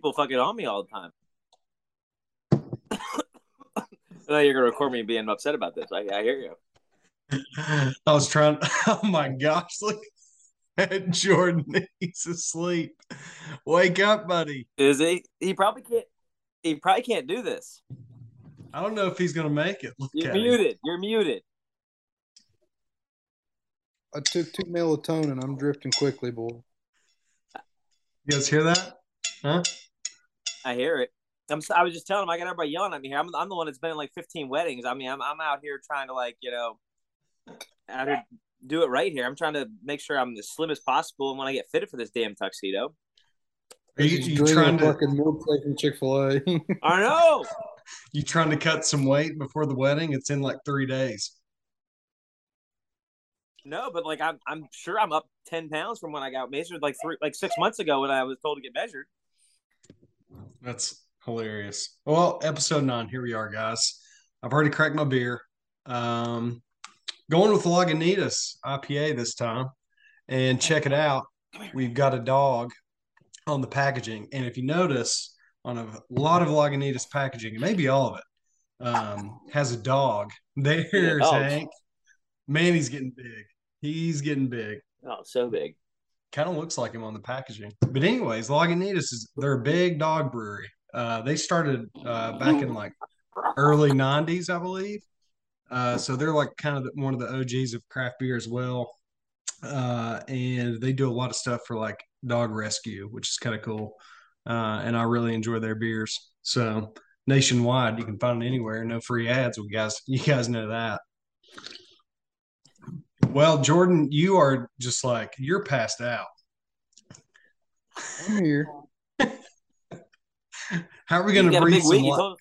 people fucking on me all the time. I thought you were going to record me being upset about this. I hear you. I was trying. Oh my gosh, look at Jordan. He's asleep. Wake up, buddy. Is he? He probably can't do this. I don't know if he's going to make it. Look, you're muted. You're muted. I took 2 melatonin. I'm drifting quickly, boy. You guys hear that? Huh? I hear it. I was just telling him I got everybody yelling at me here. I'm the one that's been in like 15 weddings. I mean, I'm out here trying to out here do it right here. I'm trying to make sure I'm as slim as possible, and when I get fitted for this damn tuxedo. Are you trying to fucking milkshake and Chick-fil-A? I know. You trying to cut some weight before the wedding? It's in like 3 days. No, but I'm sure I'm up 10 pounds from when I got measured 6 months ago when I was told to get measured. That's hilarious. Well, episode 9, here we are, guys. I've already cracked my beer. Going with Lagunitas IPA this time, and check it out. We've got a dog on the packaging, and if you notice, on a lot of Lagunitas packaging, and maybe all of it, has a dog. There's Hank. Man, he's getting big. He's getting big. Oh, so big. Kind of looks like him on the packaging. But anyways, Lagunitas, they're a big dog brewery. They started back in early 90s, I believe. So they're one of the OGs of craft beer as well. And they do a lot of stuff for dog rescue, which is kind of cool. And I really enjoy their beers. So nationwide, you can find it anywhere. No free ads. You guys know that. Well, Jordan, you are just you're passed out. I'm here. How are we going to breathe some life?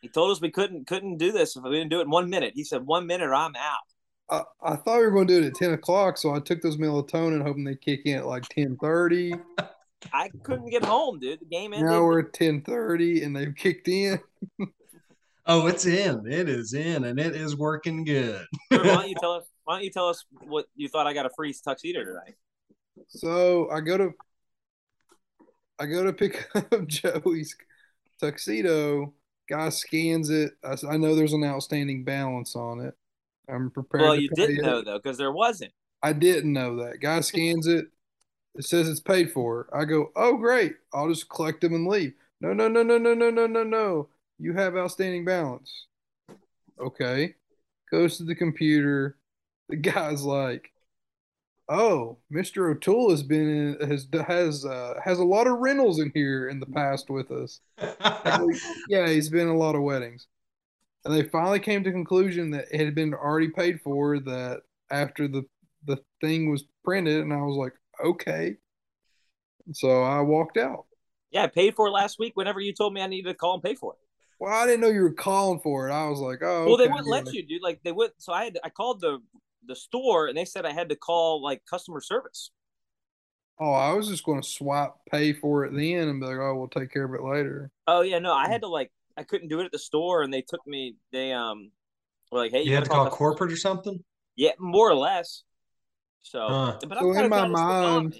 He told us we couldn't do this if we didn't do it in 1 minute. He said, 1 minute, I'm out. I thought we were going to do it at 10 o'clock, so I took those melatonin, hoping they kick in at 10:30. I couldn't get home, dude. The game ended. Now we're at 10:30, and they've kicked in. Oh, it's in. It is in, and it is working good. Why don't you tell us what you thought? I got a free tuxedo tonight. So I go to pick up Joey's tuxedo. Guy scans it. I know there's an outstanding balance on it. I'm prepared. Well, you didn't know though, because there wasn't. I didn't know that. Guy scans it. It says it's paid for. I go, oh great! I'll just collect them and leave. No. You have outstanding balance. Okay. Goes to the computer. The guy's like, "Oh, Mr. O'Toole has a lot of rentals in here in the past with us." Yeah, he's been in a lot of weddings, and they finally came to the conclusion that it had been already paid for. That after the thing was printed, and I was like, "Okay," and so I walked out. Yeah, I paid for it last week. Whenever you told me I needed to call and pay for it. Well, I didn't know you were calling for it. I was like, oh. Well, okay, they wouldn't let you, dude. They wouldn't. So I called the store, and they said I had to call, customer service. Oh, I was just going to pay for it then and be like, oh, we'll take care of it later. Oh, yeah, no. I had to, I couldn't do it at the store, and they took me, they were like, hey. You had to call corporate or something? Yeah, more or less. So, but so in my mind,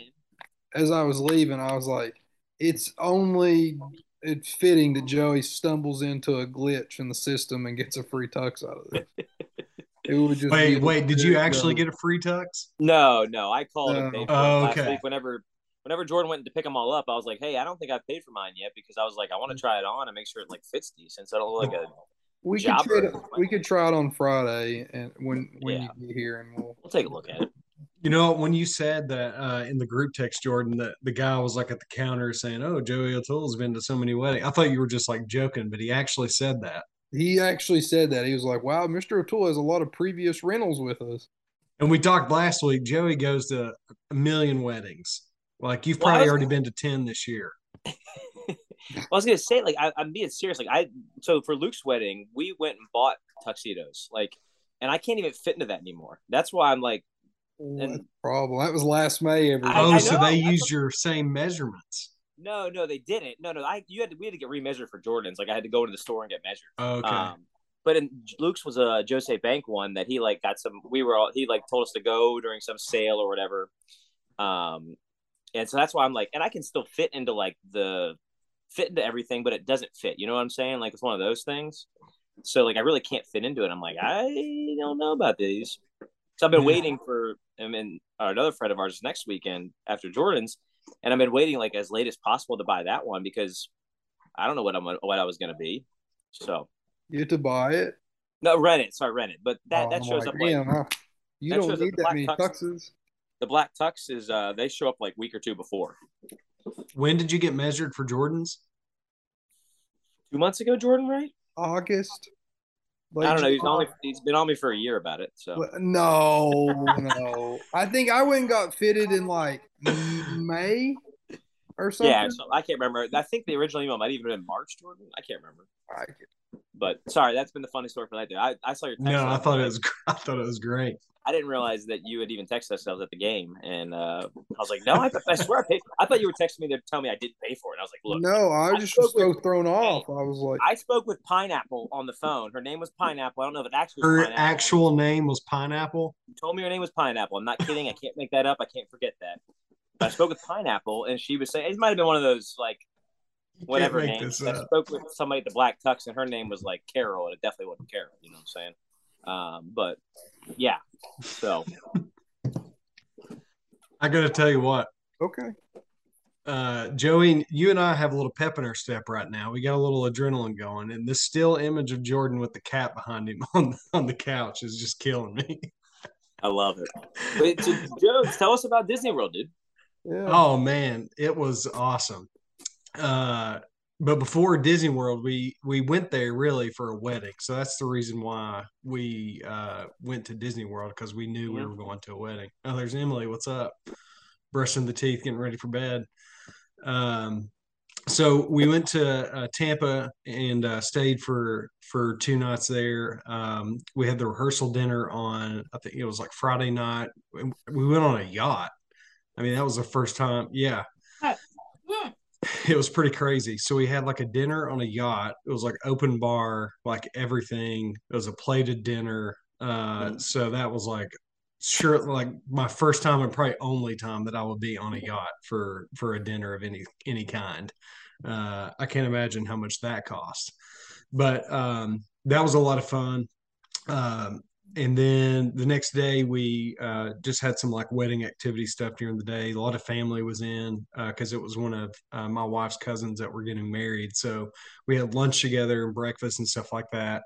as I was leaving, I was like, it's fitting that Joey stumbles into a glitch in the system and gets a free tux out of this. Wait, did you actually get a free tux? No, I called and paid for it last week. Whenever Jordan went to pick them all up, I was like, hey, I don't think I've paid for mine yet, because I was like, I want to try it on and make sure it fits decent, so I don't look like a We could try it on Friday and when you get here, and we'll take a look at it. You know, when you said that in the group text, Jordan, that the guy was at the counter saying, oh, Joey O'Toole's been to so many weddings, I thought you were just joking, but he actually said that. He actually said that. He was like, wow, Mr. O'Toole has a lot of previous rentals with us. And we talked last week, Joey goes to a 1,000,000 weddings. You've probably already been to 10 this year. Well, I was going to say, I'm being serious. So for Luke's wedding, we went and bought tuxedos. And I can't even fit into that anymore. That's why I'm problem. That was last May. So they used your same measurements. No, they didn't. No. We had to get remeasured for Jordan's. I had to go into the store and get measured. Oh, okay. But in Luke's was a Jose Bank one that he got some. He told us to go during some sale or whatever. And so that's why I'm and I can still fit into the fit into everything, but it doesn't fit. You know what I'm saying? Like, it's one of those things. So, like, I really can't fit into it. I'm like, I don't know about these. So I've been waiting for him and another friend of ours next weekend after Jordan's. And I've been waiting, like, as late as possible to buy that one because I don't know what I was going to be. So. You had to buy it? No, rent it. Sorry, rent it. But that shows up like. Damn, huh? You don't need that many tuxes. The black tux is, they show up like a week or two before. When did you get measured for Jordan's? 2 months ago, Jordan, right? August. Like, I don't know. He's been on me for a year about it. So no. I think I went and got fitted in like May or something. Yeah, so I can't remember. I think the original email might have even been March, Jordan. I can't remember. But sorry, that's been the funny story for the night there. I saw your text. No, I thought it was great. I didn't realize that you had even texted us. I was at the game, and I was like, "No, I swear I paid." I thought you were texting me to tell me I didn't pay for it. I was like, "Look, no, I just was so thrown off." I was like, "I spoke with Pineapple on the phone. Her name was Pineapple. I don't know if it actually was Pineapple. Her actual name was Pineapple. You told me her name was Pineapple. I'm not kidding. I can't make that up. I can't forget that. But I spoke with Pineapple, and she was saying it might have been one of those like whatever names. I spoke with somebody at the Black Tux, and her name was like Carol, and it definitely wasn't Carol. You know what I'm saying? But yeah, so I gotta tell you what. Okay. Joey, you and I have a little pep in our step right now. We got a little adrenaline going, and this still image of Jordan with the cat behind him on the couch is just killing me. I love it. Wait, Joe, tell us about Disney World, dude. Yeah. Oh man, it was awesome. But before Disney World, we went there really for a wedding. So that's the reason why we went to Disney World, because we knew we were going to a wedding. Oh, there's Emily. What's up? Brushing the teeth, getting ready for bed. So we went to Tampa and stayed for 2 nights there. We had the rehearsal dinner on, I think it was like Friday night. We went on a yacht. I mean, that was the first time. Yeah. It was pretty crazy. So we had like a dinner on a yacht. It was like open bar, like everything. It was a plated dinner. So that was like sure, like my first time and probably only time that I would be on a yacht for a dinner of any kind. I can't imagine how much that cost, but that was a lot of fun. And then the next day we just had some like wedding activity stuff during the day. A lot of family was in because it was one of my wife's cousins that were getting married. So we had lunch together and breakfast and stuff like that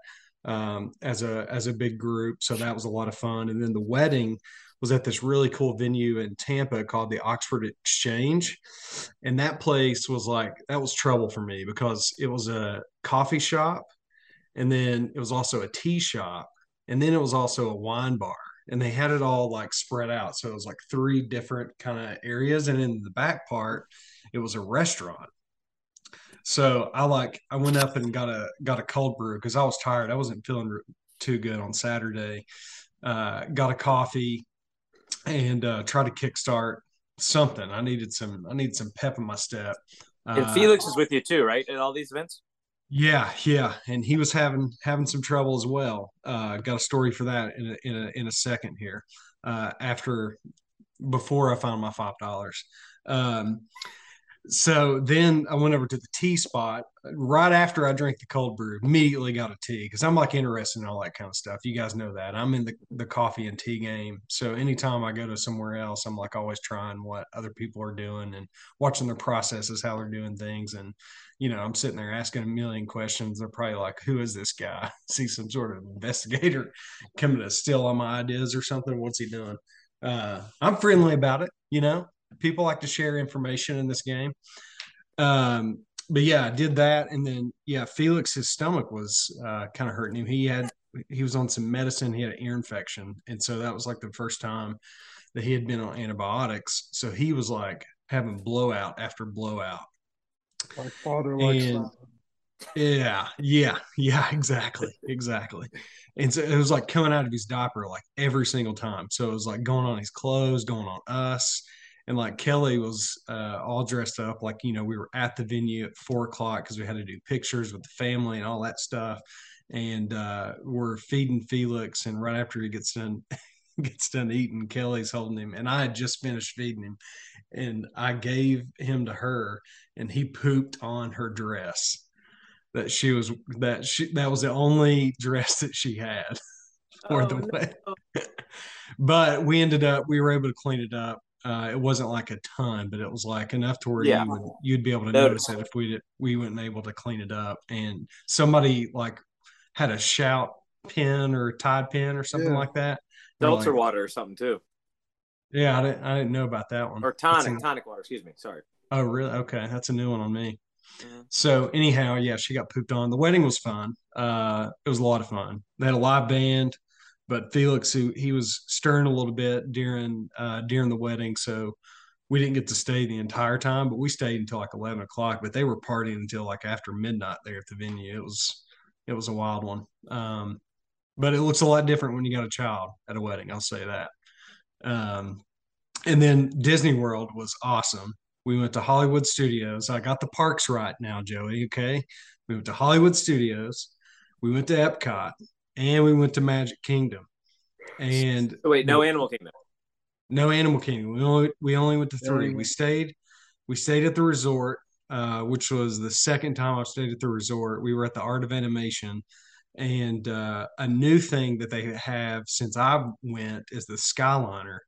as a big group. So that was a lot of fun. And then the wedding was at this really cool venue in Tampa called the Oxford Exchange. And that place was like, that was trouble for me because it was a coffee shop and then it was also a tea shop. And then it was also a wine bar, and they had it all like spread out. So it was like 3 different kind of areas. And in the back part, it was a restaurant. So I went up and got a cold brew because I was tired. I wasn't feeling too good on Saturday. Got a coffee and tried to kickstart something. I needed some pep in my step. And Felix is with you too, right? At all these events? Yeah, and he was having some trouble as well. Got a story for that in a second here. Before I found my $5. So then I went over to the tea spot right after I drank the cold brew. Immediately got a tea because I'm like interested in all that kind of stuff. You guys know that I'm in the coffee and tea game. So anytime I go to somewhere else, I'm like always trying what other people are doing and watching their processes, how they're doing things, and. You know, I'm sitting there asking a million questions. They're probably like, who is this guy? I see some sort of investigator coming to steal all my ideas or something. What's he doing? I'm friendly about it. You know, people like to share information in this game. But yeah, I did that. And then, yeah, Felix, his stomach was kind of hurting him. He was on some medicine. He had an ear infection. And so that was like the first time that he had been on antibiotics. So he was like having blowout after blowout. Like father likes son. Yeah, exactly. And so it was like coming out of his diaper like every single time. So it was like going on his clothes, going on us. And like Kelly was all dressed up like, you know, we were at the venue at 4:00 because we had to do pictures with the family and all that stuff. And we're feeding Felix. And right after he gets done gets done eating, Kelly's holding him, and I had just finished feeding him, and I gave him to her, and he pooped on her dress. That was the only dress that she had for the wedding. No. But we were able to clean it up. It wasn't like a ton, but it was like enough to where you'd be able to notice it if we weren't able to clean it up. And somebody like had a shout pin or Tide pin or something like that. Seltzer water or something too. Yeah, I didn't know about that one. Or tonic water. Excuse me. Sorry. Oh, really? Okay, that's a new one on me. Yeah. So anyhow, yeah, she got pooped on. The wedding was fun. It was a lot of fun. They had a live band, but Felix, he was stirring a little bit during the wedding, so we didn't get to stay the entire time. But we stayed until like 11 o'clock. But they were partying until like after midnight there at the venue. It was a wild one. But it looks a lot different when you got a child at a wedding. I'll say that. And then Disney World was awesome. We went to Hollywood Studios. I got the parks right now, Joey, okay? We went to Hollywood Studios. We went to Epcot. And we went to Magic Kingdom. And wait, no Animal Kingdom. No Animal Kingdom. We only went to three. We stayed at the resort, which was the second time I've stayed at the resort. We were at the Art of Animation. And a new thing that they have since I went is the Skyliner.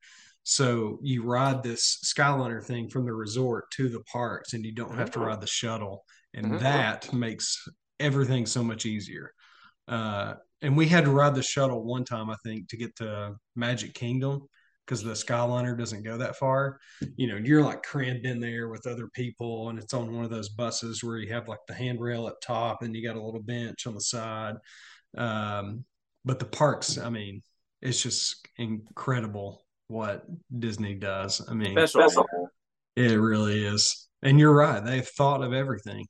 So you ride this Skyliner thing from the resort to the parks, and you don't have to ride the shuttle. And that makes everything so much easier. And we had to ride the shuttle one time, I think, to get to Magic Kingdom because the Skyliner doesn't go that far. You know, you're like crammed in there with other people, and it's on one of those buses where you have like the handrail up top and you got a little bench on the side. But the parks, I mean, it's just incredible what Disney does. I mean, it really is. And you're right. They've thought of everything.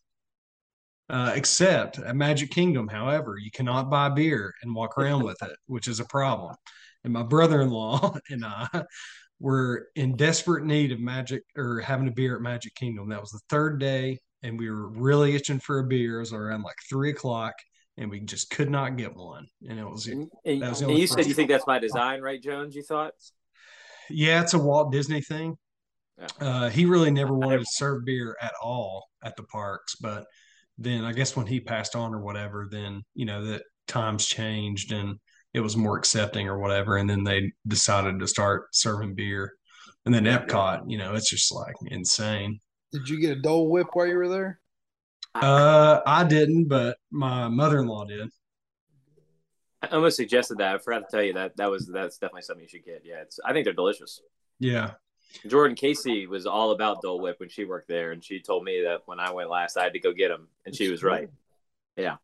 Except at Magic Kingdom, however, you cannot buy beer and walk around with it, which is a problem. And my brother-in-law and I were in desperate need of having a beer at Magic Kingdom. That was the third day, and we were really itching for a beer. It was around like 3 o'clock, and we just could not get one. And it was. And you said you think that's by design, right, Jones? You thought? Yeah, it's a Walt Disney thing. Yeah. He really never wanted to serve beer at all at the parks, but. Then I guess when he passed on or whatever, then, you know, that times changed and it was more accepting or whatever. And then they decided to start serving beer. And then Epcot, you know, it's just like insane. Did you get a Dole Whip while you were there? I didn't, but my mother-in-law did. I almost suggested that. I forgot to tell you that's definitely something you should get. Yeah. I think they're delicious. Yeah. Jordan Casey was all about Dole Whip when she worked there, and she told me that when I went last, I had to go get them, and she was right. Yeah.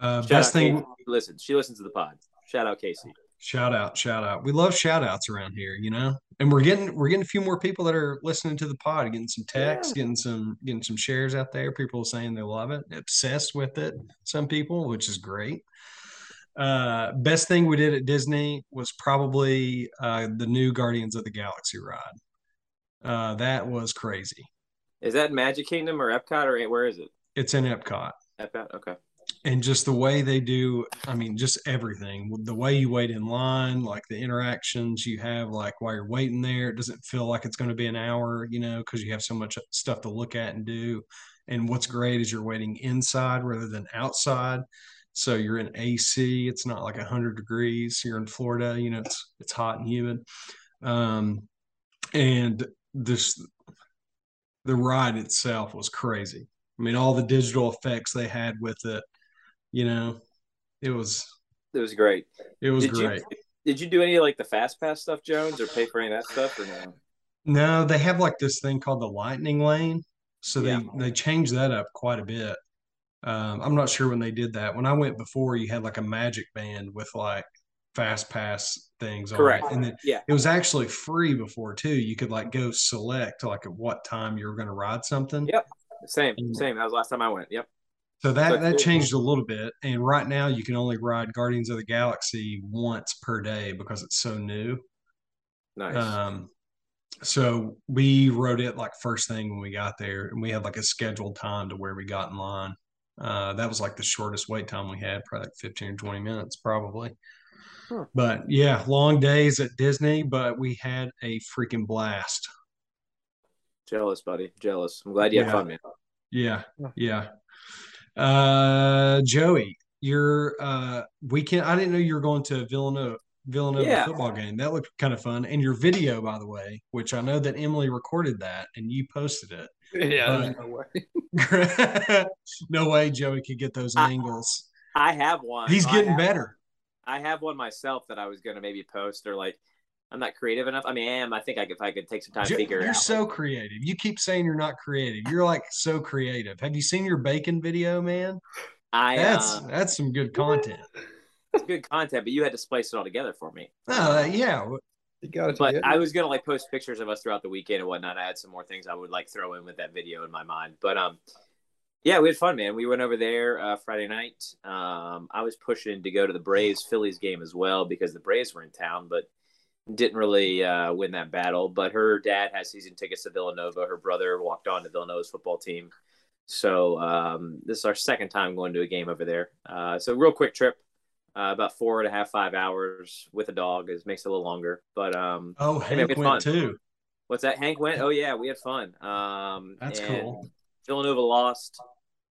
Best thing. She listens to the pod. Shout out Casey. Shout out. We love shout outs around here, you know. And we're getting a few more people that are listening to the pod, getting some texts, getting some shares out there. People are saying they love it, obsessed with it. Some people, which is great. Best thing we did at Disney was probably the new Guardians of the Galaxy ride. That was crazy. Is that Magic Kingdom or Epcot or where is it? It's in Epcot. Epcot, okay. And just the way they do, I mean, just everything. The way you wait in line, like the interactions you have, like while you're waiting there, it doesn't feel like it's going to be an hour, you know, because you have so much stuff to look at and do. And what's great is you're waiting inside rather than outside. So you're in AC. It's not like 100 degrees. You're in Florida. You know, it's hot and humid. And the ride itself was crazy. I mean, all the digital effects they had with it. You know, it was great. It was great. Did you do any of like the Fast Pass stuff, Jones, or pay for any of that stuff, or no? No, they have like this thing called the Lightning Lane. So they changed that up quite a bit. I'm not sure when they did that. When I went before, you had like a magic band with like fast pass things. Correct. On it. And then it was actually free before too. You could like go select like at what time you were going to ride something. Yep. Same. That was the last time I went. Yep. So that changed a little bit. And right now you can only ride Guardians of the Galaxy once per day because it's so new. Nice. So we rode it like first thing when we got there, and we had like a scheduled time to where we got in line. That was like the shortest wait time we had, probably like 15 or 20 minutes, probably. Huh. But yeah, long days at Disney, but we had a freaking blast. Jealous, buddy. Jealous. I'm glad you had fun, man. Yeah. Yeah. Joey, your weekend, I didn't know you were going to Villanova football game. That looked kind of fun. And your video, by the way, which I know that Emily recorded that and you posted it. Yeah, there's no way. No way Joey could get those angles. I have one. He's getting better. I have one myself that I was going to maybe post, or like, I'm not creative enough. I mean, I am. I think if I could take some time to figure it out. You're so creative. You keep saying you're not creative. You're like so creative. Have you seen your bacon video, man? That's some good content. It's good content, but you had to splice it all together for me. Yeah. You got it. But I was going to like post pictures of us throughout the weekend and whatnot. I had some more things I would like throw in with that video in my mind. But yeah, we had fun, man. We went over there Friday night. I was pushing to go to the Braves-Phillies game as well because the Braves were in town, but didn't really win that battle. But her dad has season tickets to Villanova. Her brother walked on to Villanova's football team. So this is our second time going to a game over there. So real quick trip, about 4.5 to 5 hours with a dog. It makes it a little longer. But Hank went too. What's that? Hank went? Oh, yeah, we had fun. That's cool. Villanova lost.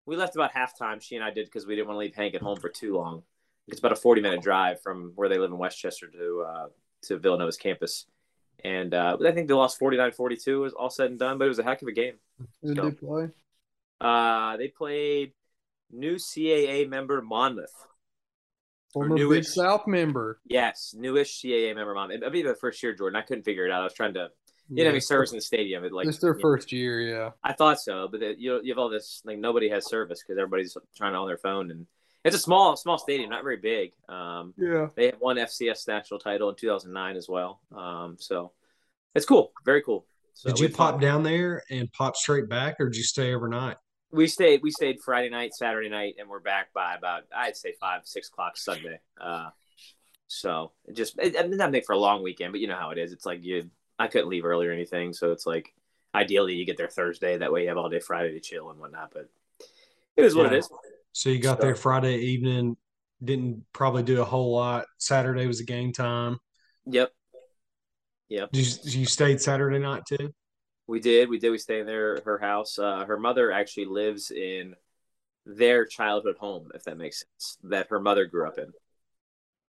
We left about halftime. She and I did because we didn't want to leave Hank at home for too long. It's about a 40-minute drive from where they live in Westchester to Villanova's campus. And I think they lost 49-42. It was all said and done, but it was a heck of a game. Who did they play? They played new CAA member Monmouth. Former Big South member. Yes, newish CAA member Monmouth. It'd be the first year, Jordan. I couldn't figure it out. I was trying to you know, having service in the stadium. It, like, it's their first year, yeah. I thought so, but you have all this, like, nobody has service because everybody's trying to on their phone. And it's a small stadium, not very big. Yeah. They have one FCS national title in 2009 as well. So it's cool, very cool. So did you pop down there and pop straight back, or did you stay overnight? We stayed Friday night, Saturday night, and we're back by about, I'd say, 5, 6 o'clock Sunday. So it doesn't make for a long weekend, but you know how it is. It's like I couldn't leave early or anything, so it's like ideally you get there Thursday. That way you have all day Friday to chill and whatnot, but it is what it is. So you got there Friday evening, didn't probably do a whole lot. Saturday was a game time. Yep. You stayed Saturday night too? We did. We stayed there at her house. Her mother actually lives in their childhood home, if that makes sense, that her mother grew up in.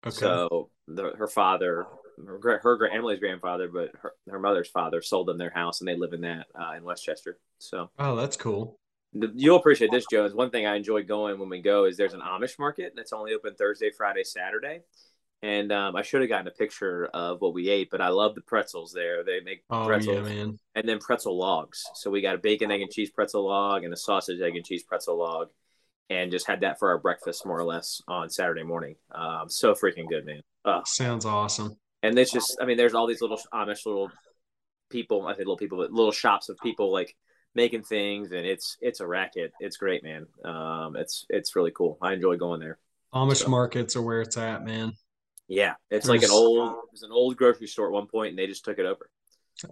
Okay. So her father... her Emily's grandfather, but her mother's father sold them their house, and they live in that in Westchester. So, oh, that's cool. You'll appreciate this, Jones. One thing I enjoy going when we go is there's an Amish market that's only open Thursday, Friday, Saturday, and I should have gotten a picture of what we ate, but I love the pretzels there. They make pretzels, man. And then pretzel logs. So we got a bacon, egg, and cheese pretzel log, and a sausage, egg, and cheese pretzel log, and just had that for our breakfast, more or less, on Saturday morning. So freaking good, man. Sounds awesome. And it's just, I mean, there's all these little Amish little shops of people like making things, and it's a racket. It's great, man. It's really cool. I enjoy going there. Amish markets are where it's at, man. Yeah, it was an old grocery store at one point, and they just took it over.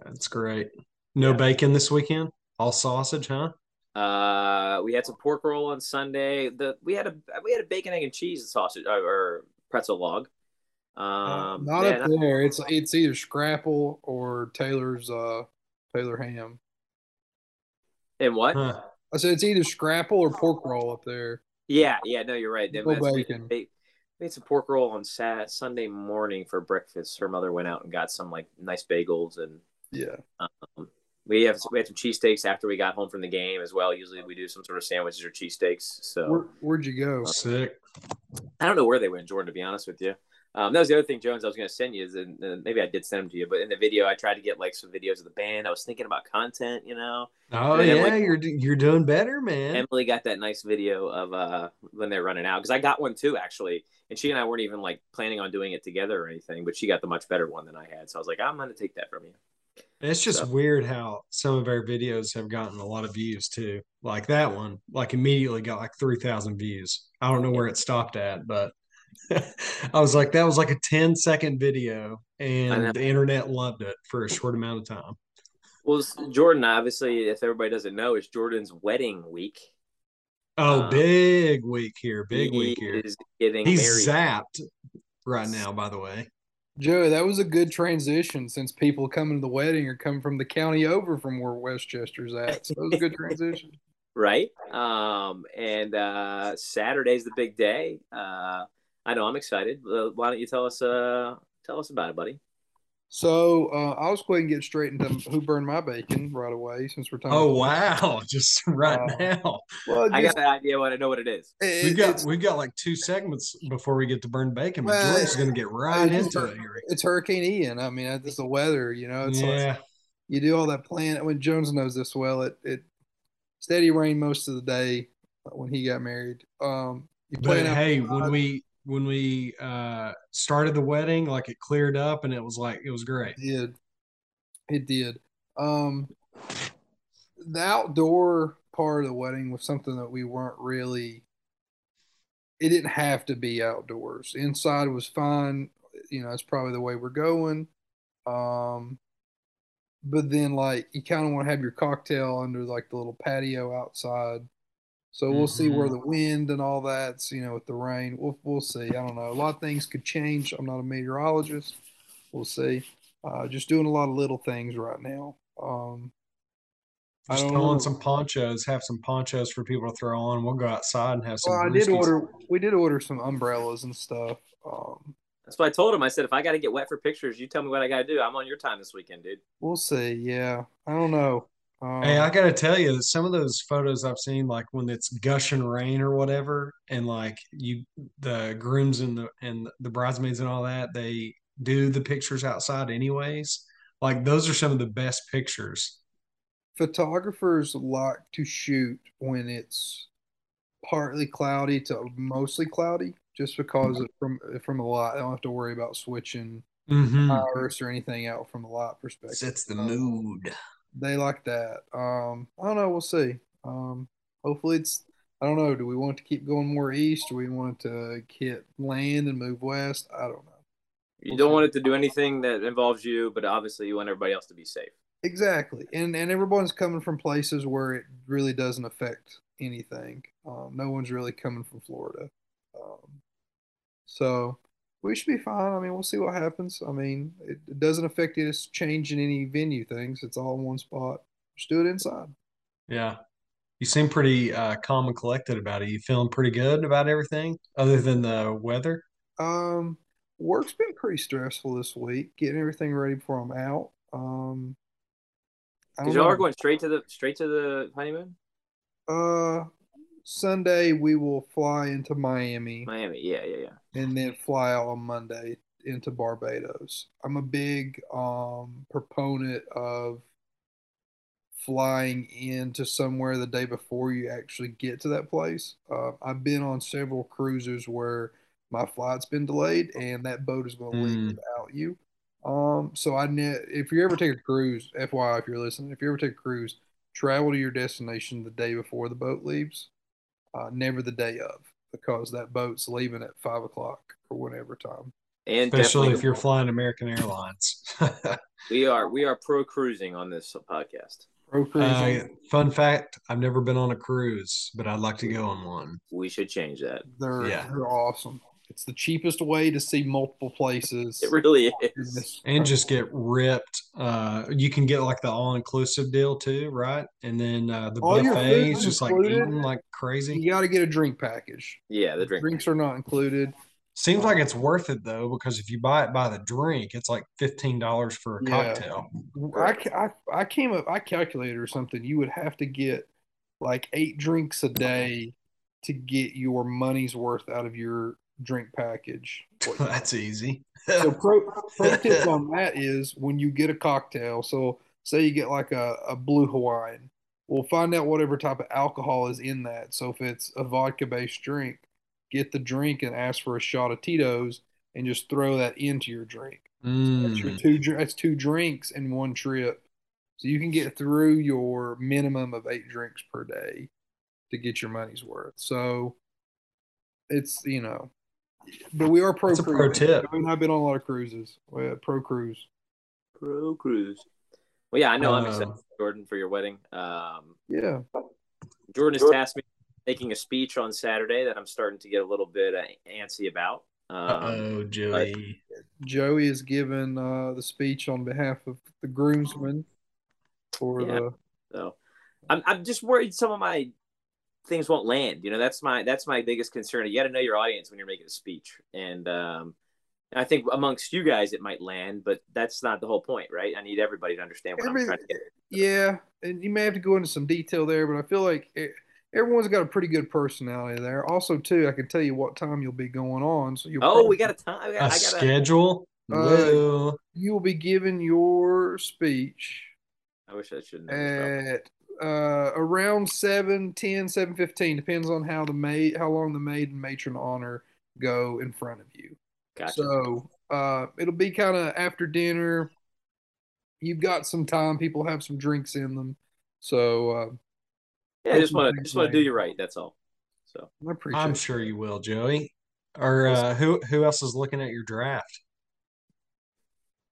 That's great. No bacon this weekend. All sausage, huh? We had some pork roll on Sunday. We had a bacon, egg, and cheese sausage or pretzel log. Up there. It's either Scrapple or Taylor's Taylor ham. And what? Huh. I said it's either Scrapple or pork roll up there. Yeah, no, you're right. Bacon. We made some pork roll on Sunday morning for breakfast. Her mother went out and got some like nice bagels, and we had some cheesesteaks after we got home from the game as well. Usually we do some sort of sandwiches or cheesesteaks. So where'd you go? Sick. I don't know where they went, Jordan, to be honest with you. That was the other thing, Jones, I was going to send you, and maybe I did send them to you, but in the video, I tried to get like some videos of the band. I was thinking about content, you know. Oh, yeah, Emily, you're doing better, man. Emily got that nice video of when they're running out, because I got one too, actually, and she and I weren't even like planning on doing it together or anything, but she got the much better one than I had, so I was like, I'm going to take that from you. It's just weird how some of our videos have gotten a lot of views too. Like that one, like immediately got like 3,000 views. I don't know where it stopped at, but... I was like, that was like a 10-second video, and the internet loved it for a short amount of time. Well, Jordan, obviously, if everybody doesn't know, it's Jordan's wedding week. Big week here. He's getting married. He's zapped right now, by the way. Joey, that was a good transition since people coming to the wedding are coming from the county over from where Westchester's at. So that was a good transition. Right. And Saturday's the big day. I know I'm excited. Why don't you tell us about it, buddy? So I'll just go ahead and get straight into who burned my bacon right away since we're talking. Oh, wow. Just right now. Well, I got an idea. I know what it is. We've got like two segments before we get to burn bacon. But Joyce's going to get right into it. It's Hurricane Ian. I mean, it's the weather, you know. It's like you do all that planning. When Jones knows this well, it steady rain most of the day when he got married. When we started the wedding, like it cleared up and it was great. It did. The outdoor part of the wedding was something that we weren't really, it didn't have to be outdoors. Inside was fine. You know, that's probably the way we're going. But then like, you kind of want to have your cocktail under like the little patio outside. So we'll see where the wind and all that's, you know, with the rain. We'll see. I don't know. A lot of things could change. I'm not a meteorologist. We'll see. Just doing a lot of little things right now. Just throw on some ponchos. Have some ponchos for people to throw on. We'll go outside and have some. Well, we did order some umbrellas and stuff. That's what I told him. I said, if I got to get wet for pictures, you tell me what I got to do. I'm on your time this weekend, dude. We'll see. Yeah. I don't know. Hey, I gotta tell you, some of those photos I've seen, like when it's gushing rain or whatever, and like the grooms and the bridesmaids and all that, they do the pictures outside anyways. Like those are some of the best pictures. Photographers like to shoot when it's partly cloudy to mostly cloudy, just because from a light, I don't have to worry about switching iris or anything out from a light perspective. Sets the mood. They like that. I don't know. We'll see. Hopefully I don't know. Do we want to keep going more east? Do we want to hit land and move west? I don't know. You don't want it to do anything that involves you, but obviously you want everybody else to be safe. Exactly. And everyone's coming from places where it really doesn't affect anything. No one's really coming from Florida. So we should be fine. I mean, we'll see what happens. I mean, it doesn't affect us changing any venue things. It's all in one spot. Just do it inside. Yeah. You seem pretty calm and collected about it. You feeling pretty good about everything other than the weather? Work's been pretty stressful this week, getting everything ready before I'm out. Because y'all are going straight to the honeymoon? Sunday we will fly into Miami. Yeah. And then fly out on Monday into Barbados. I'm a big proponent of flying into somewhere the day before you actually get to that place. I've been on several cruises where my flight's been delayed and that boat is going to leave without you. If you ever take a cruise, FYI, if you're listening, if you ever take a cruise, travel to your destination the day before the boat leaves. Never the day of, because that boat's leaving at 5:00 or whatever time. And especially if you're flying American Airlines. we are pro cruising on this podcast. Pro cruising. Fun fact: I've never been on a cruise, but I'd like to go on one. We should change that. They're awesome. It's the cheapest way to see multiple places. It really is. And just get ripped. You can get like the all-inclusive deal too, right? And then the buffet is just included, like eating like crazy. You got to get a drink package. Yeah, the drinks are not included. Seems like it's worth it though, because if you buy it by the drink, it's like $15 for a cocktail. I calculated or something. You would have to get like 8 drinks a day to get your money's worth out of your drink package. That's easy. So pro tip on that is when you get a cocktail, so say you get like a Blue Hawaiian, we'll find out whatever type of alcohol is in that. So if it's a vodka-based drink, get the drink and ask for a shot of Tito's and just throw that into your drink. So that's that's 2 drinks in one trip. So you can get through your minimum of 8 drinks per day to get your money's worth. So it's, you know, but we are pro cruise. Pro tip. I mean, I've been on a lot of cruises. Pro cruise. Well, yeah, I know. I'm excited, Jordan, for your wedding. Yeah. Jordan has tasked me with making a speech on Saturday that I'm starting to get a little bit antsy about. Joey. Joey is giving the speech on behalf of the groomsmen. So I'm just worried some of my things won't land. You know, that's my biggest concern. You got to know your audience when you're making a speech, and I think amongst you guys it might land, but that's not the whole point, right? I need everybody to understand what I'm trying to get. Yeah, and you may have to go into some detail there, but I feel like everyone's got a pretty good personality there. Also, too, I can tell you what time you'll be going on. So we got a time. I got a schedule. You will be giving your speech. I wish I shouldn't have. At around 7:10, 7:15, depends on how long the maid and matron honor go in front of you. Gotcha. So it'll be kind of after dinner. You've got some time. People have some drinks in them. So I just want to do you right. That's all. So I appreciate. I'm sure you will, Joey. Or who else is looking at your draft?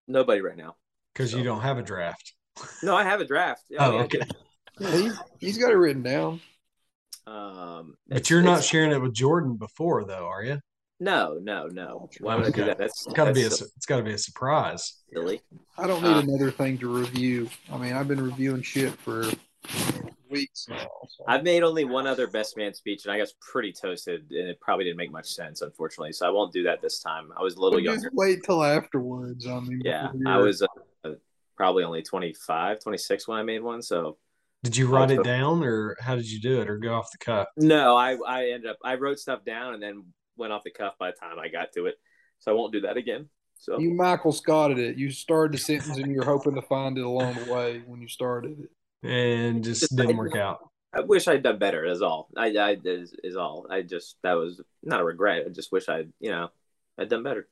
Nobody right now, because you don't have a draft. No, I have a draft. Okay. Yeah, he's got it written down. But you're not sharing it with Jordan before, though, are you? No. Why would I do that? It's got to be a surprise. Really? I don't need another thing to review. I mean, I've been reviewing shit for weeks now. So. I've made only one other best man speech, and I got pretty toasted, and it probably didn't make much sense, unfortunately. So I won't do that this time. I was a little younger. Just wait till afterwards. I mean, yeah, I was probably only 25, 26 when I made one. So. Did you write it down, or how did you do it, or go off the cuff? No, I ended up, I wrote stuff down and then went off the cuff by the time I got to it. So I won't do that again. So you Michael Scotted it. You started the sentence and you were hoping to find it along the way when you started it. And just didn't work out. I wish I'd done better is all. I is all. I just, that was not a regret. I just wish I'd done better.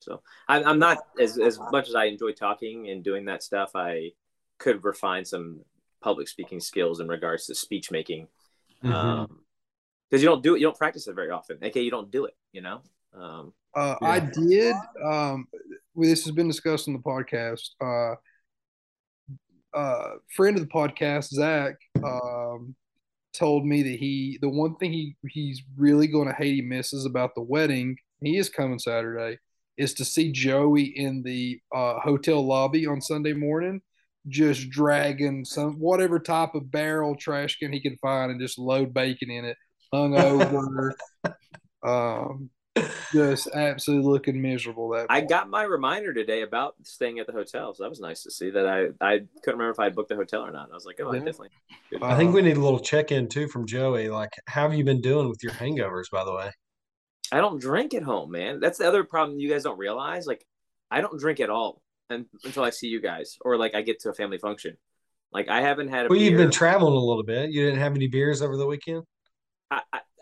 So I'm not, as much as I enjoy talking and doing that stuff, I could refine some public speaking skills in regards to speech making, because you don't practice it very often. Okay, you don't do it, you know. I did. This has been discussed in the podcast. Friend of the podcast, Zach, told me that the one thing he's really going to hate he misses about the wedding. He is coming Saturday. Is to see Joey in the hotel lobby on Sunday morning, just dragging whatever type of barrel trash can he can find and just load bacon in it, hungover, just absolutely looking miserable. I got my reminder today about staying at the hotel, so that was nice to see that. I couldn't remember if I had booked the hotel or not. I was like, I definitely. I think we need a little check-in too from Joey. Like, how have you been doing with your hangovers, by the way? I don't drink at home, man. That's the other problem you guys don't realize. Like, I don't drink at all. Until I see you guys, or like I get to a family function. Like I haven't had a beer. You've been traveling a little bit. You didn't have any beers over the weekend? I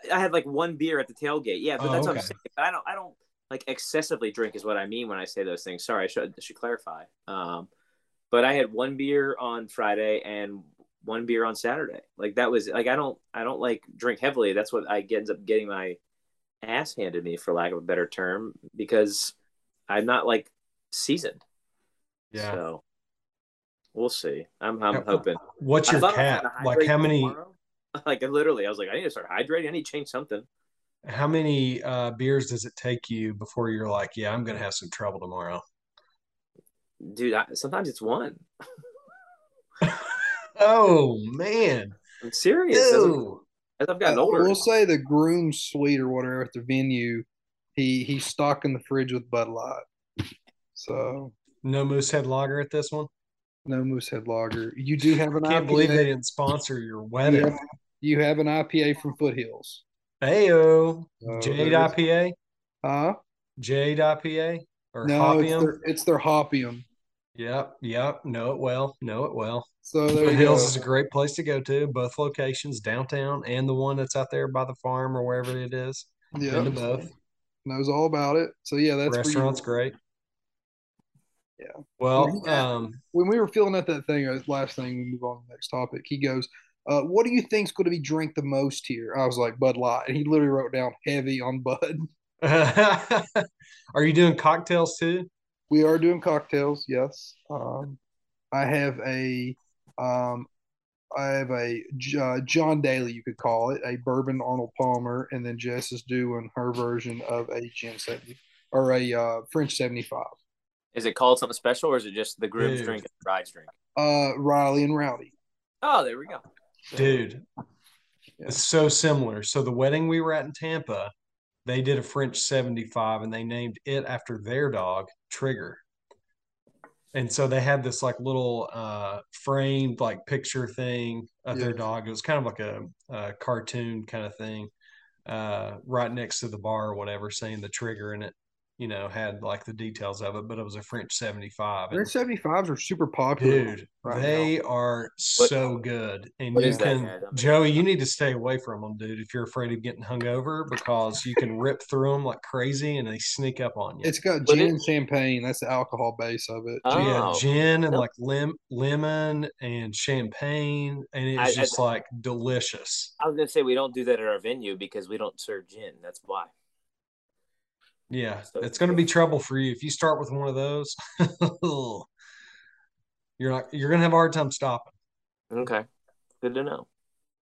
had like one beer at the tailgate. Yeah, but that's okay. What I'm saying. I don't like excessively drink is what I mean when I say those things. Sorry, I should clarify. But I had one beer on Friday and one beer on Saturday. Like that was like I don't like drink heavily. That's what ends up getting my ass handed me, for lack of a better term, because I'm not like seasoned. Yeah. So we'll see. I'm hoping. What's your cap? Like how many? Tomorrow. Like literally, I was like, I need to start hydrating. I need to change something. How many beers does it take you before you're like, yeah, I'm going to have some trouble tomorrow? Dude, sometimes it's one. Oh, man. I'm serious. As I've gotten older. We'll say the groom's suite or whatever at the venue, he's stocking the fridge with Bud Light. So. No Moosehead Lager at this one? No Moosehead Lager. You do have an IPA. I can't believe they didn't sponsor your wedding. You have an IPA from Foothills. Heyo. Jade IPA? Huh? Jade IPA? Or no, Hoppium? It's their Hoppium. Yep. Know it well. So Foothills is a great place to go to. Both locations, downtown and the one that's out there by the farm or wherever it is. Yeah. Knows all about it. So, yeah, that's restaurant's great. Yeah. Well, when we were filling out that thing, last thing, we move on to the next topic. He goes, what do you think's going to be drank the most here? I was like, Bud Light. And he literally wrote down heavy on Bud. Are you doing cocktails too? We are doing cocktails, yes. I have a I have a John Daly, you could call it, a bourbon Arnold Palmer, and then Jess is doing her version of a Jim 70 or a French 75. Is it called something special, or is it just the groom's drink and the bride's drink? Riley and Rowdy. Oh, there we go. Dude, it's so similar. So the wedding we were at in Tampa, they did a French 75, and they named it after their dog, Trigger. And so they had this like little framed like picture thing of their dog. It was kind of like a cartoon kind of thing, right next to the bar or whatever, saying the Trigger in it. You know, had like the details of it, but it was a French 75. French 75s are super popular. Dude, they are so good. And you can, Joey, you need to stay away from them, dude, if you're afraid of getting hungover, because you can rip through them like crazy and they sneak up on you. It's got gin and champagne. That's the alcohol base of it. Oh. Yeah, gin and like lemon and champagne. And it's just like delicious. I was going to say, we don't do that at our venue because we don't serve gin. That's why. Yeah, it's going to be trouble for you if you start with one of those. You're going to have a hard time stopping. Okay, good to know.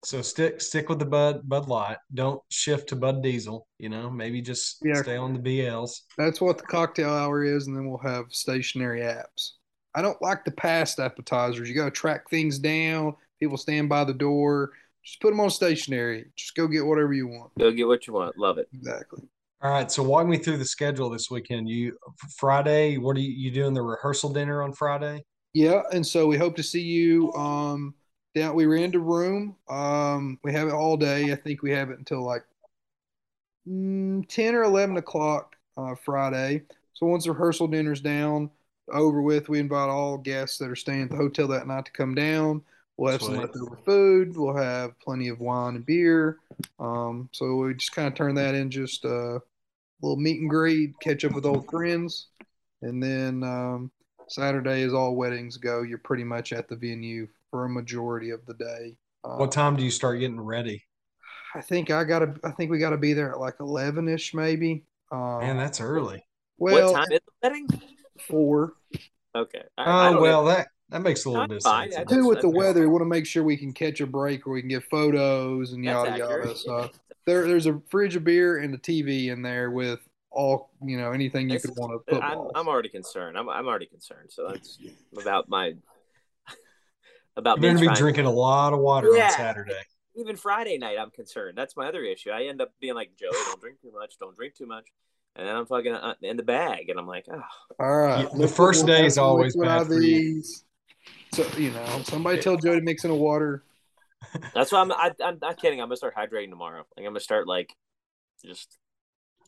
So stick with the Bud Light. Don't shift to Bud Diesel. You know, maybe just stay on the BLs. That's what the cocktail hour is, and then we'll have stationary apps. I don't like the past appetizers. You got to track things down. People stand by the door. Just put them on stationary. Just go get whatever you want. Go get what you want. Love it. Exactly. All right, so walk me through the schedule this weekend. Friday, what are you doing? The rehearsal dinner on Friday? Yeah, and so we hope to see you. We ran to room. We have it all day. I think we have it until like 10 or 11 o'clock Friday. So once the rehearsal dinner's down, over with, we invite all guests that are staying at the hotel that night to come down. We'll have some leftover food. We'll have plenty of wine and beer. So we just kind of turn that in just a little meet and greet, catch up with old friends. And then Saturday, as all weddings go, you're pretty much at the venue for a majority of the day. What time do you start getting ready? I think we got to be there at like 11-ish maybe. Man, that's early. Well, what time is the wedding? 4. Okay. That makes a little bit of sense. Too, with the weather, we want to make sure we can catch a break where we can get photos and yada yada stuff. There's a fridge of beer and a TV in there with all anything you could want to put. I'm already concerned. I'm already concerned. So that's about my You're going to be drinking a lot of water on Saturday. Even Friday night, I'm concerned. That's my other issue. I end up being like, Joey, don't drink too much. Don't drink too much. And then I'm fucking in the bag, and I'm like, oh. All right. The first day is always bad for you. So, somebody tell Joe to mix in the water. That's why I'm not kidding. I'm going to start hydrating tomorrow. Like, I'm going to start, I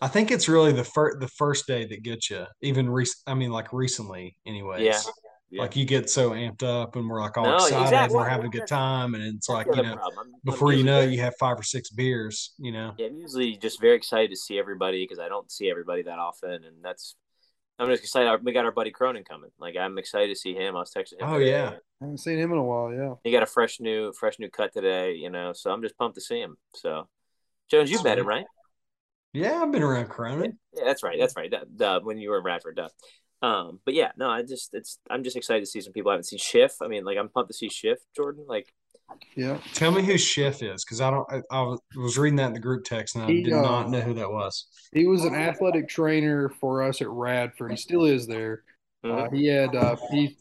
think it's really the first day that gets you, even recently anyways. Yeah. Like, you get so amped up, and we're, all excited. Exactly. We're having a good time, and it's before you know, you have 5 or 6 beers, Yeah, I'm usually just very excited to see everybody because I don't see everybody that often, and that's – I'm just excited. We got our buddy Cronin coming. Like, I'm excited to see him. I was texting him. Oh yeah, I haven't seen him in a while. Yeah, he got a fresh new cut today. So I'm just pumped to see him. So, Jones, you've met him, right? Yeah, I've been around Cronin. Yeah, that's right. When you were in Radford, but yeah, no, I'm just excited to see some people I haven't seen. Schiff. I mean, I'm pumped to see Schiff, Jordan. Yeah. Tell me who Schiff is, because I was reading that in the group text, and I did not know who that was. He was an athletic trainer for us at Radford. He still is there. Mm-hmm. He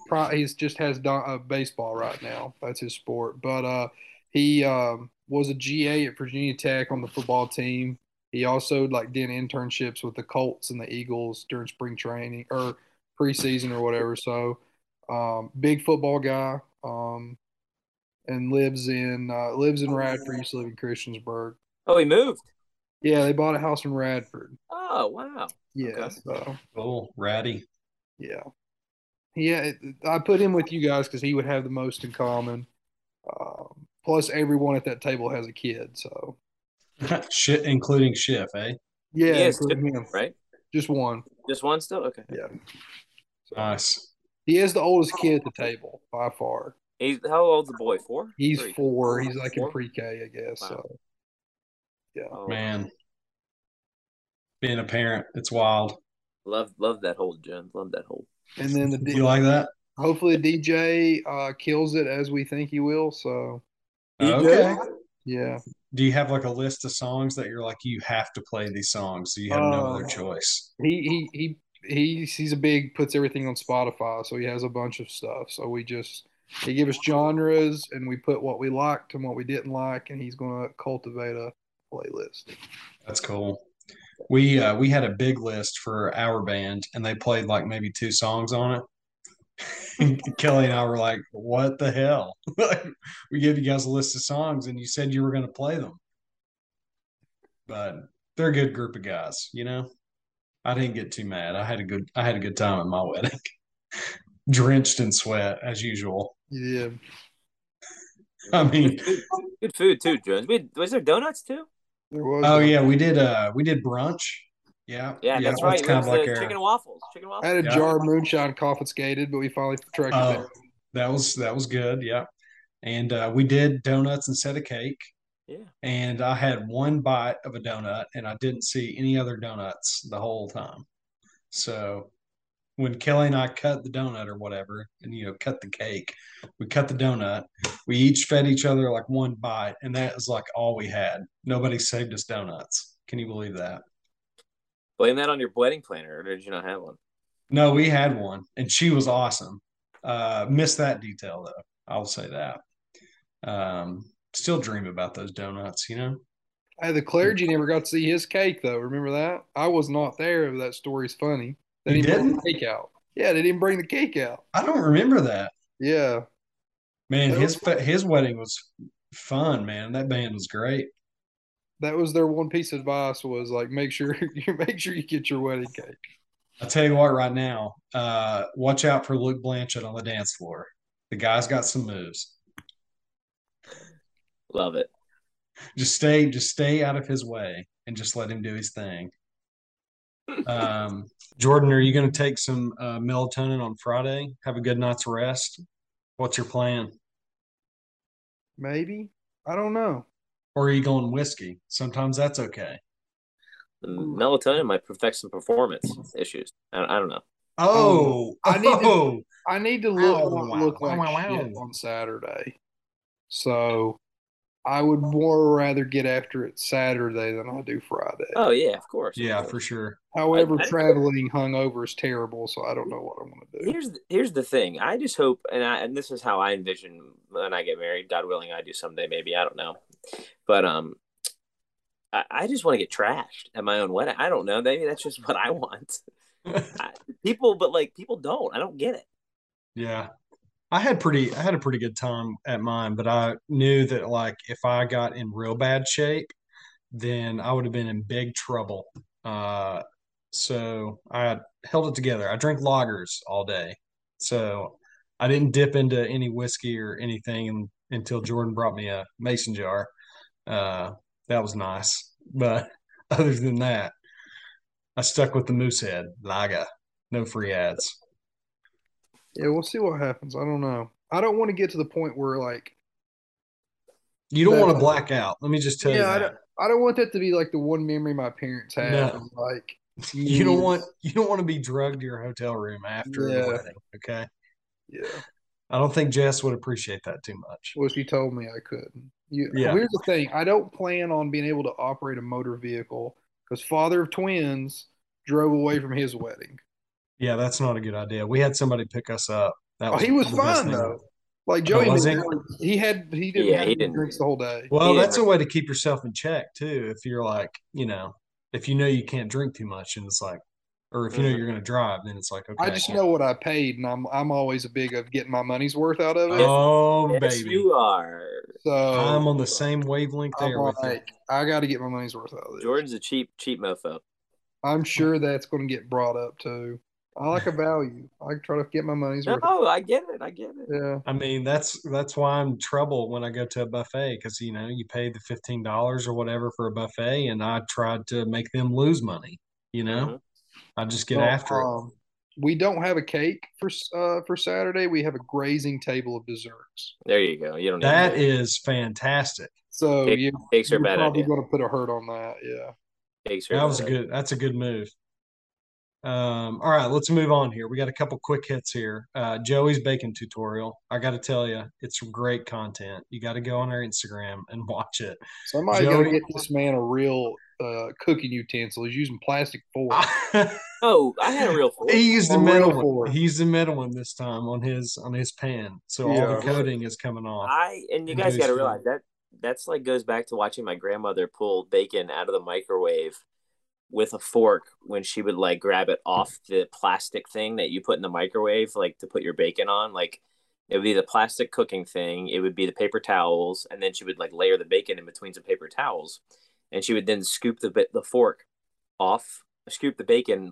just has baseball right now. That's his sport. But he was a GA at Virginia Tech on the football team. He also did internships with the Colts and the Eagles during spring training or preseason or whatever. So big football guy. And lives in Radford. Used to live in Christiansburg. Oh, he moved. Yeah, they bought a house in Radford. Oh, wow. Yeah. Okay. Cool, ratty. Yeah. Yeah, I put him with you guys because he would have the most in common. Plus, everyone at that table has a kid, so. Shit, including Schiff, eh? Yeah, including him. Right? Just one. Just one still? Okay. Yeah. So, nice. He is the oldest kid at the table by far. How old's the boy? 4? He's 3. 4. He's in pre-K, I guess. Wow. So, yeah. Man, being a parent, it's wild. Love that whole, Jen. Love that whole. And then you like that? Hopefully DJ kills it as we think he will. So okay. Yeah. Do you have like a list of songs that you're like, you have to play these songs, so you have no other choice? He's a big, puts everything on Spotify, so he has a bunch of stuff. So we just, he give us genres and we put what we liked and what we didn't like, and he's going to cultivate a playlist. That's cool. We had a big list for our band, and they played like maybe two songs on it. Kelly and I were like, what the hell? We gave you guys a list of songs and you said you were going to play them. But they're a good group of guys, you know? I didn't get too mad. I had a good time at my wedding. Drenched in sweat as usual. Yeah. I mean, good food too, Jones. Was there donuts too? There was. Oh yeah, we did brunch. Yeah. Yeah, that's right. Kind of like chicken and waffles. Chicken waffles. I had a jar of moonshine confiscated, but we finally tracked it. That was good, yeah. And we did donuts instead of cake. Yeah. And I had one bite of a donut, and I didn't see any other donuts the whole time. So when Kelly and I cut the donut or whatever, and, you know, cut the cake, we cut the donut. We each fed each other like one bite, and that was like all we had. Nobody saved us donuts. Can you believe that? Blame that on your wedding planner, or did you not have one? No, we had one, and she was awesome. Missed that detail, though. I'll say that. Still dream about those donuts, you know. Hey, the clergy never got to see his cake, though. Remember that? I was not there. That story's funny. They didn't bring the cake out. Yeah, they didn't bring the cake out. I don't remember that. Yeah, man, his wedding was fun, man. That band was great. That was their one piece of advice, was like, make sure you get your wedding cake. I'll tell you what, right now, watch out for Luke Blanchett on the dance floor. The guy's got some moves. Love it. Just stay out of his way and just let him do his thing. Jordan, are you going to take some melatonin on Friday? Have a good night's rest? What's your plan? Maybe. I don't know. Or are you going whiskey? Sometimes that's okay. The melatonin might affect some performance issues. I don't know. I need to look like shit on Saturday. So I would more rather get after it Saturday than I do Friday. Oh, yeah, of course. Yeah, for sure. However, traveling hungover is terrible, so I don't know what I'm going to do. Here's the thing. I just hope, and this is how I envision when I get married. God willing, I do someday, maybe. I don't know. But I just want to get trashed at my own wedding. I don't know. Maybe that's just what I want. People don't. I don't get it. Yeah. I had a pretty good time at mine, but I knew that like if I got in real bad shape, then I would have been in big trouble. So I held it together. I drank lagers all day, so I didn't dip into any whiskey or anything until Jordan brought me a mason jar. That was nice, but other than that, I stuck with the Moosehead Lager. No free ads. Yeah, we'll see what happens. I don't know. I don't want to get to the point where, like... You don't want to black out. Let me just tell you that. I don't want that to be, like, the one memory my parents have. No. Like, you don't want to be drugged to your hotel room after the wedding, okay? Yeah. I don't think Jess would appreciate that too much. Well, she told me I couldn't. Here's the thing. I don't plan on being able to operate a motor vehicle because father of twins drove away from his wedding. Yeah, that's not a good idea. We had somebody pick us up. He was fine though. Like Joey, he didn't drink the whole day. Well, that's a way to keep yourself in check too. If you're like, if you know you can't drink too much, and it's like, or if you know you're going to drive, then it's like, okay. I just know what I paid, and I'm always a big of getting my money's worth out of it. Oh, yes, baby, you are. So I'm on the same wavelength there. I got to get my money's worth out of it. Jordan's a cheap mofo. I'm sure that's going to get brought up too. I like a value. I try to get my money's worth. Oh, I get it. Yeah. I mean, that's why I'm in trouble when I go to a buffet, because, you pay the $15 or whatever for a buffet, and I tried to make them lose money, I just get after it. We don't have a cake for Saturday. We have a grazing table of desserts. There you go. You don't need that. That is fantastic. So cakes are bad idea. You're probably going to put a hurt on that, yeah. Cakes are bad. That's a good move. All right, let's move on here. We got a couple quick hits here. Joey's baking tutorial. I got to tell you, it's great content. You got to go on her Instagram and watch it. Somebody got to get this man a real cooking utensil. He's using plastic fork. Oh, I had a real fork. He used the metal one. He's the metal one this time on his pan. So yeah, all the coating is coming off. And you guys got to realize that that's like goes back to watching my grandmother pull bacon out of the microwave with a fork when she would like grab it off the plastic thing that you put in the microwave, like to put your bacon on. Like it would be the plastic cooking thing, it would be the paper towels, and then she would like layer the bacon in between some paper towels, and she would then scoop the bacon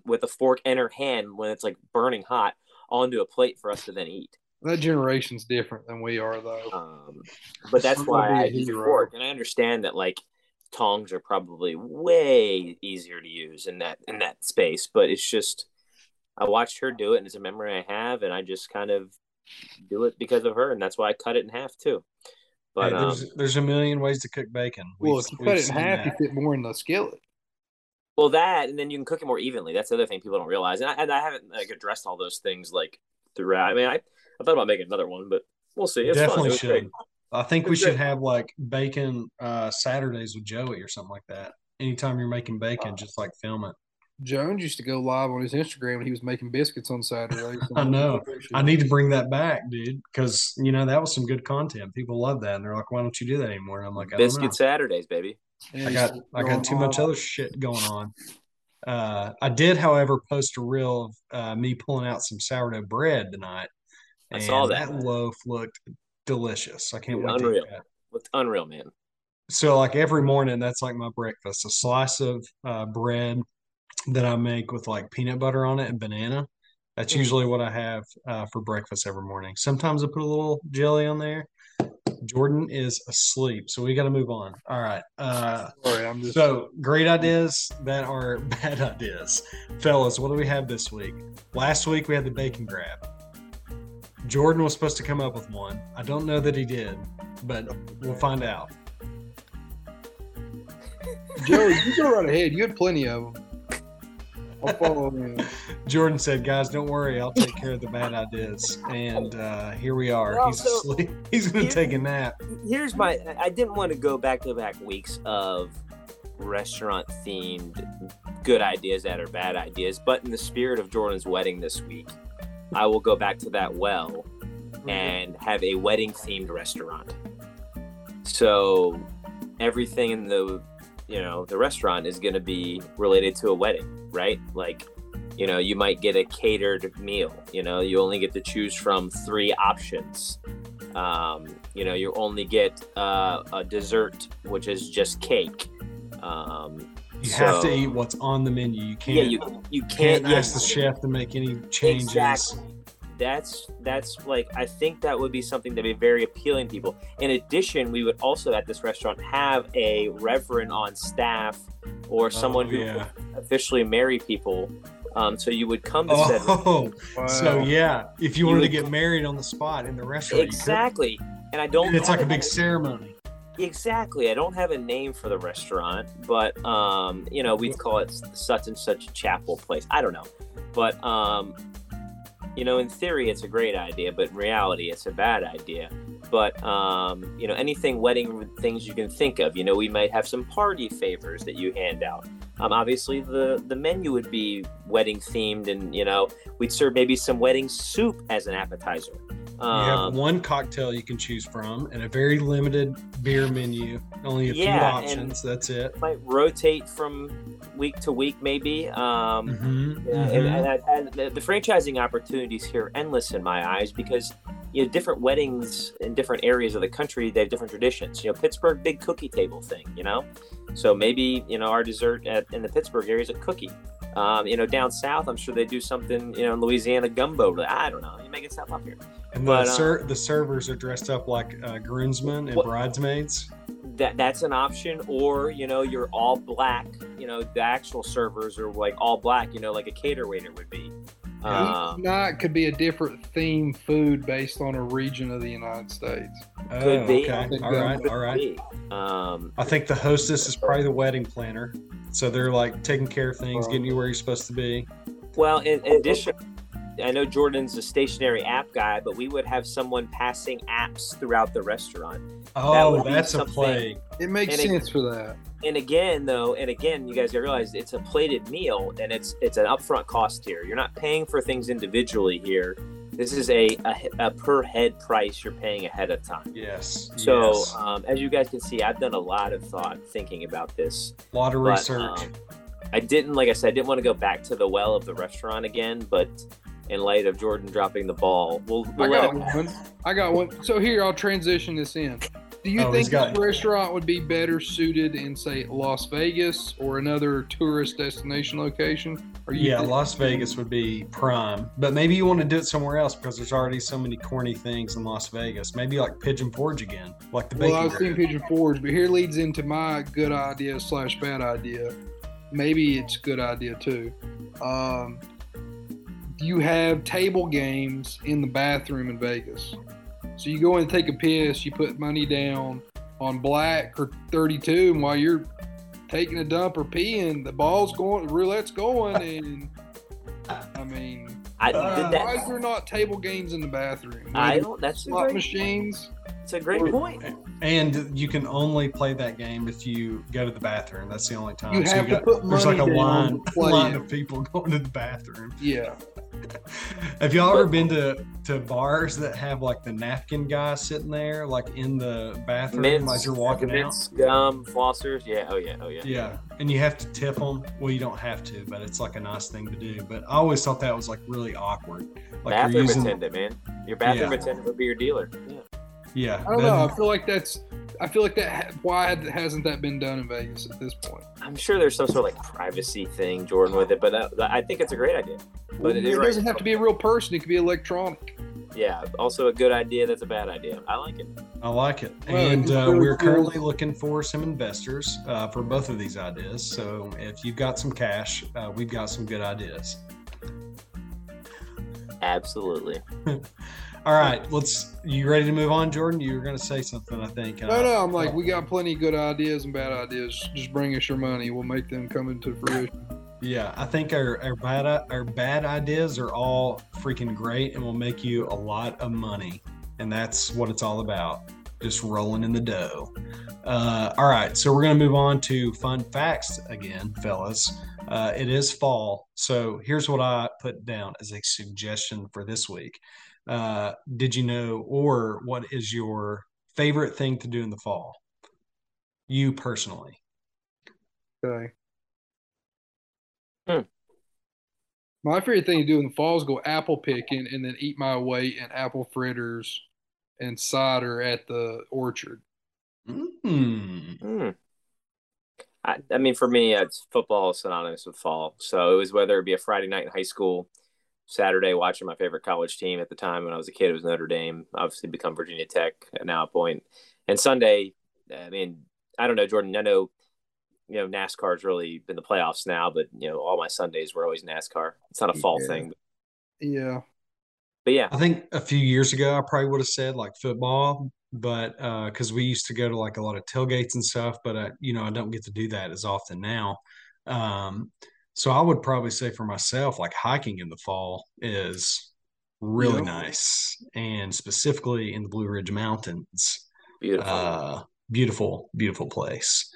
with a fork in her hand when it's like burning hot onto a plate for us to then eat. That generation's different than we are though, but that's why I use a fork, and I understand that like tongs are probably way easier to use in that space, but it's just I watched her do it, and it's a memory I have, and I just kind of do it because of her, and that's why I cut it in half too. But hey, there's a million ways to cook bacon. Well, if you cut it in half, you fit more in the skillet. Well, that, and then you can cook it more evenly. That's the other thing people don't realize, and I haven't like addressed all those things like throughout. I mean, I thought about making another one, but we'll see. It's definitely fun. It should. I think we should have like bacon Saturdays with Joey or something like that. Anytime you're making bacon, just like film it. Jones used to go live on his Instagram when he was making biscuits on Saturdays. I know. I need to bring that back, dude, because you know that was some good content. People love that, and they're like, "Why don't you do that anymore?" And I'm like, "Biscuit Saturdays, baby." I got too much other shit going on. I did, however, post a reel of me pulling out some sourdough bread tonight. I saw that. That loaf looked delicious. I can't wait to eat that. It's unreal, man. So like every morning, that's like my breakfast, a slice of bread that I make with like peanut butter on it and banana. That's usually what I have for breakfast every morning. Sometimes I put a little jelly on there. Jordan is asleep, so we got to move on. All right. So great ideas that are bad ideas. Fellas, what do we have this week? Last week we had the bacon grab. Jordan was supposed to come up with one. I don't know that he did, but we'll find out. Joey, you go right ahead. You had plenty of them. I'll follow you. Jordan said, "Guys, don't worry. I'll take care of the bad ideas." And here we are. Well, he's asleep. He's going to take a nap. Here's my. I didn't want to go back-to-back weeks of restaurant-themed good ideas that are bad ideas, but in the spirit of Jordan's wedding this week, I will go back to that well and have a wedding-themed restaurant. So everything in the restaurant is going to be related to a wedding, right? Like, you know, you might get a catered meal. You know, you only get to choose from 3 options. You know, you only get a dessert, which is just cake. You have to eat what's on the menu. You can't. Yeah, you can't ask the chef to make any changes. Exactly. That's like I think that would be something that would be very appealing to people. In addition, we would also at this restaurant have a reverend on staff or someone who would officially marry people. So you would come to if you wanted to get married on the spot in the restaurant, exactly. And I don't. And it's like a big ceremony. Exactly. I don't have a name for the restaurant, but you know, we'd call it such and such chapel place. I don't know, but you know, in theory, it's a great idea, but in reality, it's a bad idea. But you know, anything wedding things you can think of. You know, we might have some party favors that you hand out. Obviously, the menu would be wedding themed, and you know, we'd serve maybe some wedding soup as an appetizer. You have one cocktail you can choose from and a very limited beer menu. Only a few options. That's it. Might rotate from week to week, maybe. And the franchising opportunities here are endless in my eyes because, you know, different weddings in different areas of the country, they have different traditions. You know, Pittsburgh, big cookie table thing, you know? So maybe, you know, our dessert in the Pittsburgh area is a cookie. You know, down south, I'm sure they do something, you know, in Louisiana, gumbo. I don't know. You make it stuff up here. And the servers are dressed up like groomsmen and bridesmaids. That's an option. Or, you know, you're all black. You know, the actual servers are like all black, you know, like a cater waiter would be. Each night could be a different theme food based on a region of the United States. Could be. Okay. All right. I think the hostess is probably the wedding planner. So they're like taking care of things, getting you where you're supposed to be. Well, in addition, I know Jordan's a stationary app guy, but we would have someone passing apps throughout the restaurant. Oh, that's a play. It makes sense for that. And again, though, you guys gotta realize it's a plated meal, and it's an upfront cost here. You're not paying for things individually here. This is a per head price you're paying ahead of time. Yes. So yes. As you guys can see, I've done a lot of thinking about this. A lot of research. I didn't want to go back to the well of the restaurant again, but in light of Jordan dropping the ball, I got one. So here, I'll transition this in. Do you think this restaurant would be better suited in, say, Las Vegas or another tourist destination location? Las Vegas would be prime. But maybe you want to do it somewhere else because there's already so many corny things in Las Vegas. Maybe like Pigeon Forge again, like the bacon. Well, I was thinking Pigeon Forge, but here leads into my good idea / bad idea. Maybe it's a good idea too. You have table games in the bathroom in Vegas. So you go in and take a piss, you put money down on black or 32, and while you're taking a dump or peeing, the ball's going, the roulette's going, and I mean, why is there not table games in the bathroom? That's slot machines. It's a great point. And you can only play that game if you go to the bathroom. That's the only time. There's like a line of people going to the bathroom. Yeah. Have y'all ever been to bars that have like the napkin guy sitting there, like in the bathroom, as you're walking out? Flossers, yeah, oh yeah. Yeah, and you have to tip them. Well, you don't have to, but it's like a nice thing to do. But I always thought that was like really awkward. Like bathroom attendant, man. Your bathroom attendant would be your dealer. Yeah. Yeah, I don't know. I feel like why hasn't that been done in Vegas at this point? I'm sure there's some sort of like privacy thing, Jordan, with it, but I think it's a great idea. But it doesn't have to be a real person; it could be electronic. Yeah, also a good idea. That's a bad idea. I like it. And we're currently looking for some investors for both of these ideas. So if you've got some cash, we've got some good ideas. Absolutely. All right, you ready to move on, Jordan? You were going to say something, I think. No, I'm like, we got plenty of good ideas and bad ideas. Just bring us your money. We'll make them come into fruition. Yeah, I think our bad ideas are all freaking great and will make you a lot of money. And that's what it's all about, just rolling in the dough. All right, so we're going to move on to fun facts again, fellas. It is fall, so here's what I put down as a suggestion for this week. Did you know, or what is your favorite thing to do in the fall? You personally. Okay. My favorite thing to do in the fall is go apple picking and then eat my weight in apple fritters and cider at the orchard. I mean, for me, it's football is synonymous with fall. So it was whether it be a Friday night in high school, Saturday watching my favorite college team at the time when I was a kid, it was Notre Dame, obviously become Virginia Tech at now point. And Sunday, I mean, I don't know, Jordan, I know, you know, NASCAR's really been the playoffs now, but, you know, all my Sundays were always NASCAR. It's not a fall thing. But... Yeah. But yeah. I think a few years ago, I probably would have said like football, but because we used to go to like a lot of tailgates and stuff, but, I don't get to do that as often now. So I would probably say for myself, like hiking in the fall is really nice, and specifically in the Blue Ridge Mountains. Beautiful, beautiful place.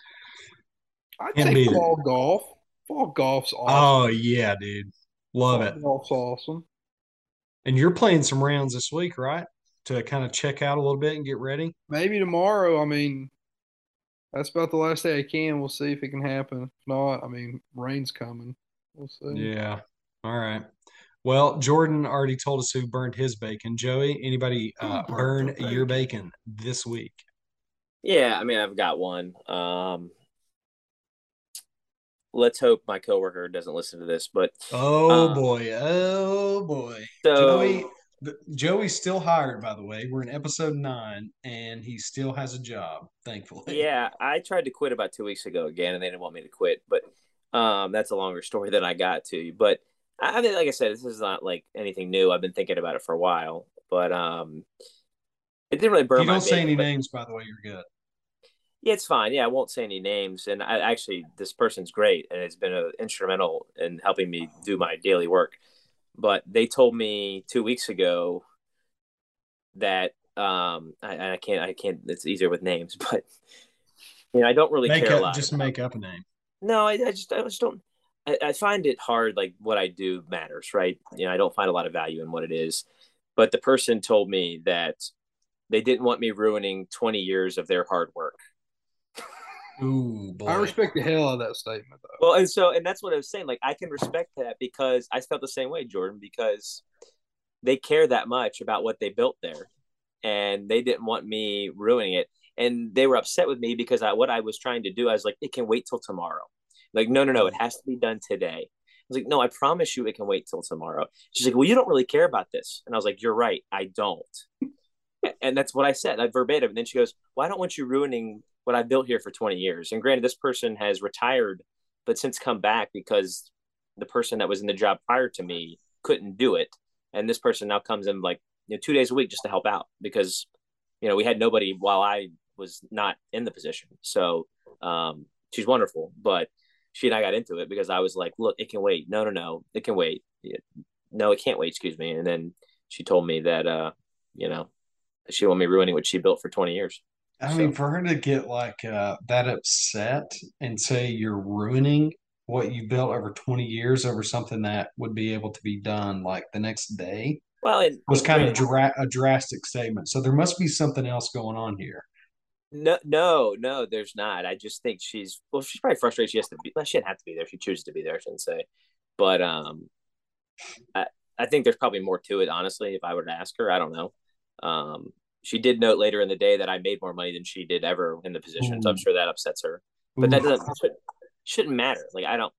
I'd say fall golf. Fall golf's awesome. Oh, yeah, dude. Love it. Golf's awesome. And you're playing some rounds this week, right? To kind of check out a little bit and get ready? Maybe tomorrow. I mean – that's about the last day I can. We'll see if it can happen. If not, I mean, rain's coming. We'll see. Yeah. All right. Well, Jordan already told us who burned his bacon. Joey, anybody burn your bacon this week? Yeah, I mean, I've got one. Let's hope my coworker doesn't listen to this, but oh boy. So... Joey's still hired, by the way. We're in episode 9, and he still has a job, thankfully. Yeah, I tried to quit about 2 weeks ago again, and they didn't want me to quit. But that's a longer story than I got to. But, I mean, like I said, this is not, like, anything new. I've been thinking about it for a while. But it didn't really burn my bacon. You don't say any names, by the way. You're good. Yeah, it's fine. Yeah, I won't say any names. And I, actually, this person's great, and it's been instrumental in helping me do my daily work. But they told me 2 weeks ago that I can't. It's easier with names, but you know, I don't really care a lot. Just make up a name. No, I just don't. I find it hard. Like what I do matters, right? You know, I don't find a lot of value in what it is. But the person told me that they didn't want me ruining 20 years of their hard work. Ooh, boy. I respect the hell out of that statement, though. Well, and that's what I was saying. Like, I can respect that because I felt the same way, Jordan, because they care that much about what they built there, and they didn't want me ruining it. And they were upset with me because what I was trying to do, I was like, it can wait till tomorrow. Like, no, it has to be done today. I was like, no, I promise you it can wait till tomorrow. She's like, well, you don't really care about this. And I was like, you're right, I don't. And that's what I said, verbatim. And then she goes, well, I don't want you ruining what I built here for 20 years. And granted, this person has retired, but since come back because the person that was in the job prior to me couldn't do it. And this person now comes in 2 days a week just to help out because, we had nobody while I was not in the position. So she's wonderful, but she and I got into it because I was like, look, it can wait. No, it can wait. No, it can't wait. Excuse me. And then she told me that, she won't be ruining what she built for 20 years. I mean, for her to get that upset and say you're ruining what you built over 20 years over something that would be able to be done like the next day was kind of a drastic statement. So there must be something else going on here. No, there's not. I just think she's probably frustrated. She didn't have to be there. She chooses to be there, I shouldn't say. But I think there's probably more to it, honestly, if I were to ask her. I don't know. She did note later in the day that I made more money than she did ever in the position. So I'm sure that upsets her, but that shouldn't matter. Like, I don't.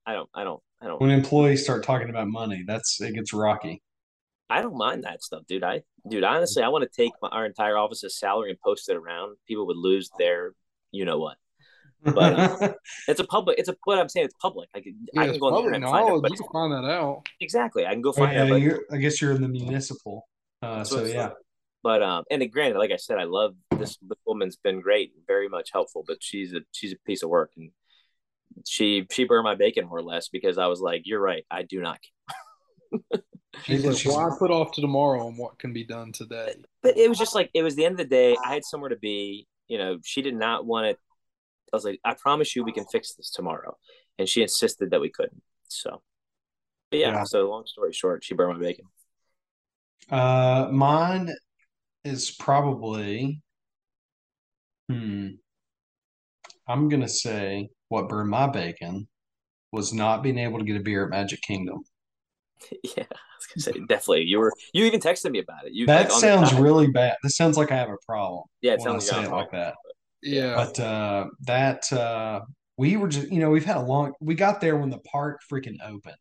When employees start talking about money, it gets rocky. I don't mind that stuff, dude. Honestly, I want to take our entire office's salary and post it around. People would lose their, what, but what I'm saying, it's public. I can go there and find it. You can find that out. Exactly. I can go find it. I guess you're in the municipal. But and granted, like I said, I love this woman's been great and very much helpful, but she's a piece of work, and she burned my bacon more or less because I was like, you're right, I do not care. She's like, why put off to tomorrow on what can be done today? But it was just like, it was the end of the day. I had somewhere to be, she did not want it. I was like, I promise you we can fix this tomorrow. And she insisted that we couldn't. So, so long story short, she burned my bacon. Mine is probably, I'm going to say what burned my bacon was not being able to get a beer at Magic Kingdom. Yeah, I was gonna say definitely. You even texted me about it. That sounds really bad. This sounds like I have a problem. Yeah, it sounds like that. Yeah, but we were just we've had we got there when the park freaking opened.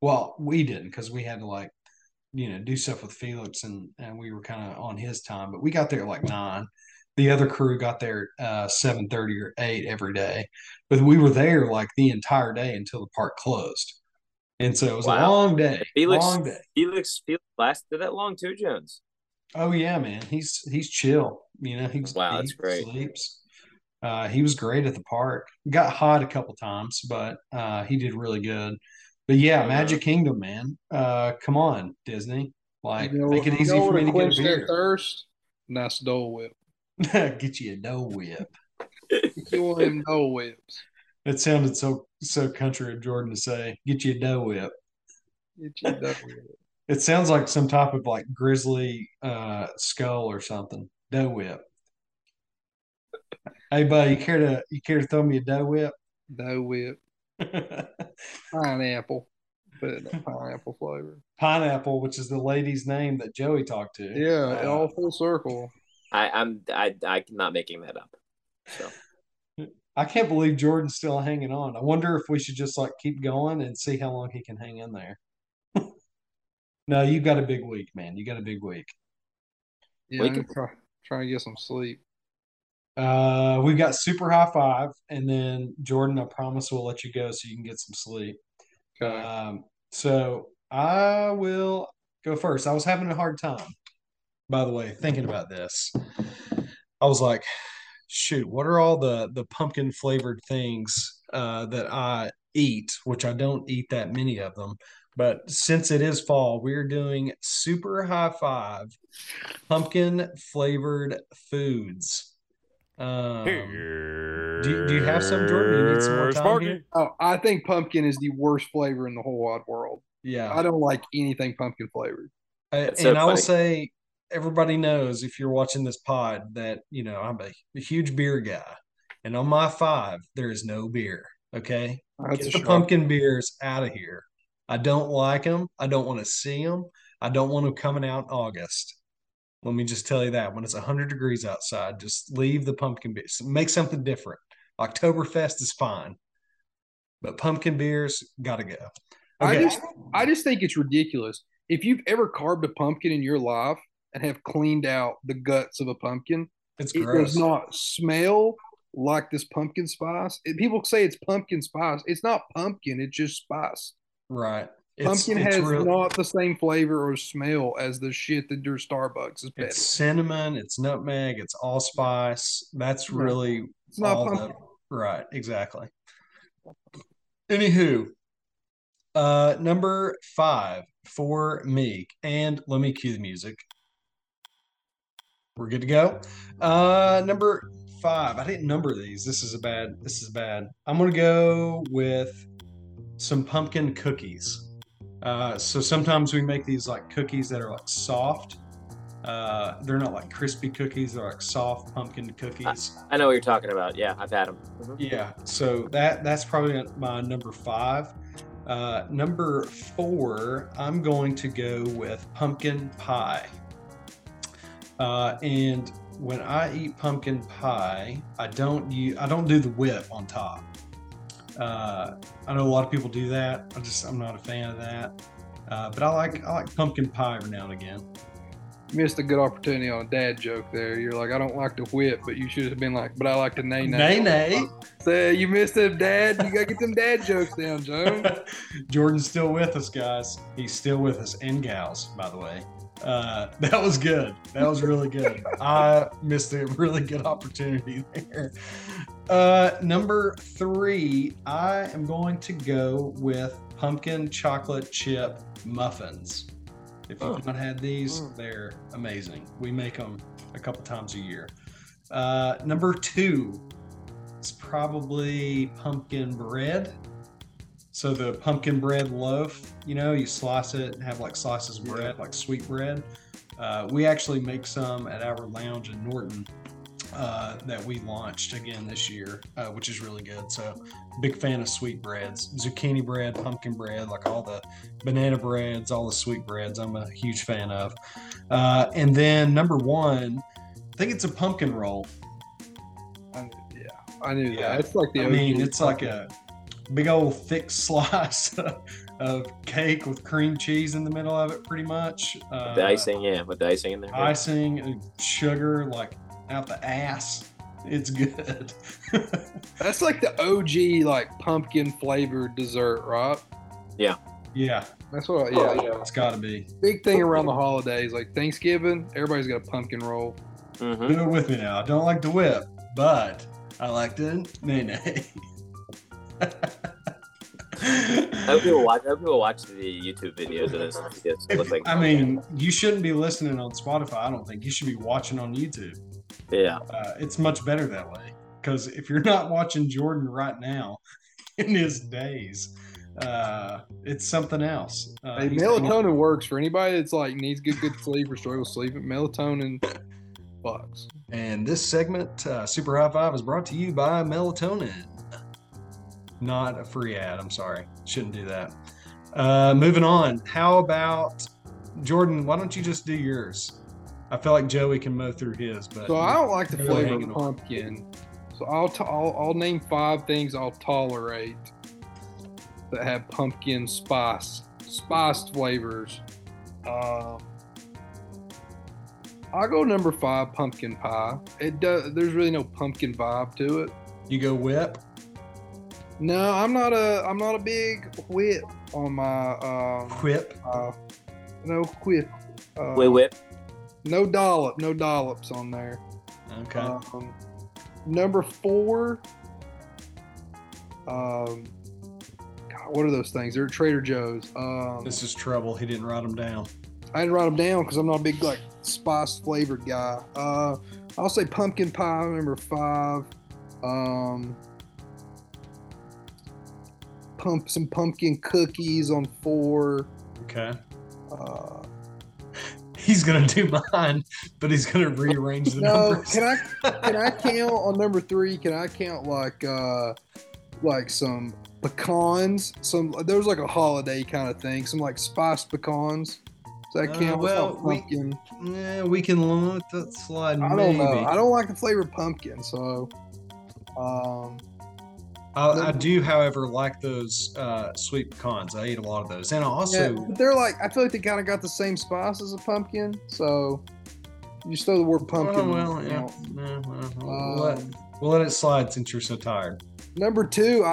Well, we didn't because we had to do stuff with Felix and we were kind of on his time. But we got there at 9. The other crew got there 7:30 or 8 every day, but we were there the entire day until the park closed. And so it was a long day. Felix lasted that long too, Jones. Oh yeah, man. He's chill. That's great. Sleeps. He was great at the park. Got hot a couple times, but he did really good. But yeah, Magic Kingdom, man. Come on, Disney. Make it easy for me to get a beer. Thirst, nice Dole Whip. Get you a Dole Whip. Get you one of them Dole Whips. It sounded so country of Jordan to say, get you a Dole Whip. Get you a Dole Whip. It sounds like some type of grizzly skull or something. Dole Whip. Hey buddy, you care to throw me a Dole Whip? Dole Whip. Pineapple. Put it in a pineapple flavor. Pineapple, which is the lady's name that Joey talked to. Yeah, it all full circle. I'm not making that up. So I can't believe Jordan's still hanging on. I wonder if we should just keep going and see how long he can hang in there. No, you got a big week, man. You got a big week. Yeah, we can try and get some sleep. We've got Super High Five, and then Jordan, I promise we'll let you go so you can get some sleep. Okay. So I will go first. I was having a hard time, by the way, thinking about this. I was like, shoot, what are all the pumpkin flavored things that I eat, which I don't eat that many of them. But since it is fall, we're doing super high five pumpkin flavored foods. Do you have some, Jordan? You need some more time here? Oh, I think pumpkin is the worst flavor in the whole wide world. Yeah, I don't like anything pumpkin flavored. I will say, everybody knows if you're watching this pod that you know I'm a huge beer guy, and on my five there is no beer. Okay, get the pumpkin beers out of here. I don't like them. I don't want to see them. I don't want them coming out in August. Let me just tell you that. When it's 100 degrees outside, just leave the pumpkin beers. Make something different. Oktoberfest is fine. But pumpkin beers, got to go. Okay. I just think it's ridiculous. If you've ever carved a pumpkin in your life and have cleaned out the guts of a pumpkin, it does not smell like this pumpkin spice. People say it's pumpkin spice. It's not pumpkin. It's just spice. Right. Pumpkin has not the same flavor or smell as the shit that your Starbucks is peddling. It's cinnamon, it's nutmeg, it's allspice. That's really it's not pumpkin. Right, exactly. Anywho, number 5 for me, and let me cue the music. We're good to go. Number 5. I didn't number these. This is bad. I'm going to go with some pumpkin cookies. So sometimes we make these like cookies that are like soft. They're not like crispy cookies. They're like soft pumpkin cookies. I know what you're talking about. Yeah, I've had them. Mm-hmm. Yeah. So that's probably my number 5. Number 4, I'm going to go with pumpkin pie. And when I eat pumpkin pie, I don't do the whip on top. I know a lot of people do that. I'm not a fan of that. But I like pumpkin pie every now and again. You missed a good opportunity on a dad joke there. You're like, I don't like to whip, but you should have been like, but I like to nay-nay. Nay-nay. So you missed it, Dad. You got to get them dad jokes down, Joe. Jordan's still with us, guys. He's still with us, and gals, by the way. That was good. That was really good. I missed a really good opportunity there. Number 3, I am going to go with pumpkin chocolate chip muffins. If you've not had these, they're amazing. We make them a couple times a year. Number 2 is probably pumpkin bread. So the pumpkin bread loaf, you know, you slice it and have like slices of bread, like sweet bread. We actually make some at our lounge in Norton that we launched again this year, which is really good. So big fan of sweet breads, zucchini bread, pumpkin bread, like all the banana breads, all the sweet breads I'm a huge fan of. And then number 1, I think it's a pumpkin roll. I knew that. It's like the it's pumpkin. Like a big old thick slice of cake with cream cheese in the middle of it, pretty much. The icing, with the icing in there. Icing and sugar, like out the ass. It's good. That's like the OG, like pumpkin flavored dessert, right? Yeah. Yeah. That's what. Yeah. It's got to be. Big thing around the holidays, like Thanksgiving. Everybody's got a pumpkin roll. Mm-hmm. Do it with me now. I don't like to whip, but I like to nay-nay. I hope people watch the YouTube videos of this. You shouldn't be listening on Spotify. I don't think you should be watching on YouTube. Yeah, it's much better that way, because if you're not watching Jordan right now in his days, it's something else. Melatonin works for anybody that's like needs good sleep or struggles sleeping. Melatonin bucks. And this segment, Super High Five, is brought to you by Melatonin. Not a free ad. I'm sorry. Shouldn't do that. Moving on. How about Jordan? Why don't you just do yours? I feel like Joey can mow through his, but I don't like the flavor of pumpkin. So I'll name 5 things I'll tolerate that have pumpkin spiced flavors. I'll go number 5, pumpkin pie. It does. There's really no pumpkin vibe to it. You go whip. No, I'm not a big whip on my whip. No whip. Whip. No dollops on there. Okay. Number 4. God, what are those things? They're Trader Joe's. This is trouble. He didn't write them down. I didn't write them down because I'm not a big like spice flavored guy. I'll say pumpkin pie, number 5. Some pumpkin cookies on 4. Okay. He's gonna do mine, but he's gonna rearrange the numbers. No, can I count on number 3? Can I count like some pecans? Some there was like a holiday kind of thing. Some like spiced pecans. Does that count? Well, pumpkin. We can let that slide. I don't know. I don't like the flavor of pumpkin, so. I do, however, like those sweet pecans. I eat a lot of those, and I also but they're like I feel like they kind of got the same spice as a pumpkin, so you just throw the word pumpkin. Oh, well, yeah. We'll let it slide since you're so tired. Number 2,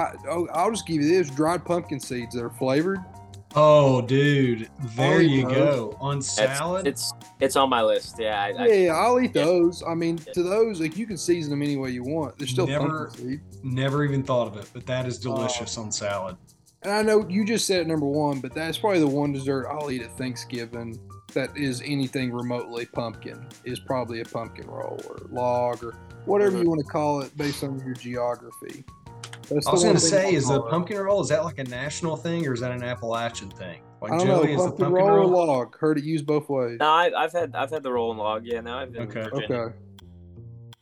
I'll just give you this: dried pumpkin seeds that are flavored. Oh, dude, there you go on salad. It's on my list. Yeah, I'll eat those. I mean, to those, like you can season them any way you want. They're still pumpkin seed. Never even thought of it, but that is delicious on salad. And I know you just said it number 1, but that's probably the one dessert I'll eat at Thanksgiving that is anything remotely pumpkin. Is probably a pumpkin roll or log or whatever you want to call it based on your geography. I was going to say, is the pumpkin roll, is that like a national thing or is that an Appalachian thing? Like, I don't know, is the pumpkin roll or log? Heard it used both ways. No, I've had the roll and log. Yeah, no, I've been in Virginia. Okay.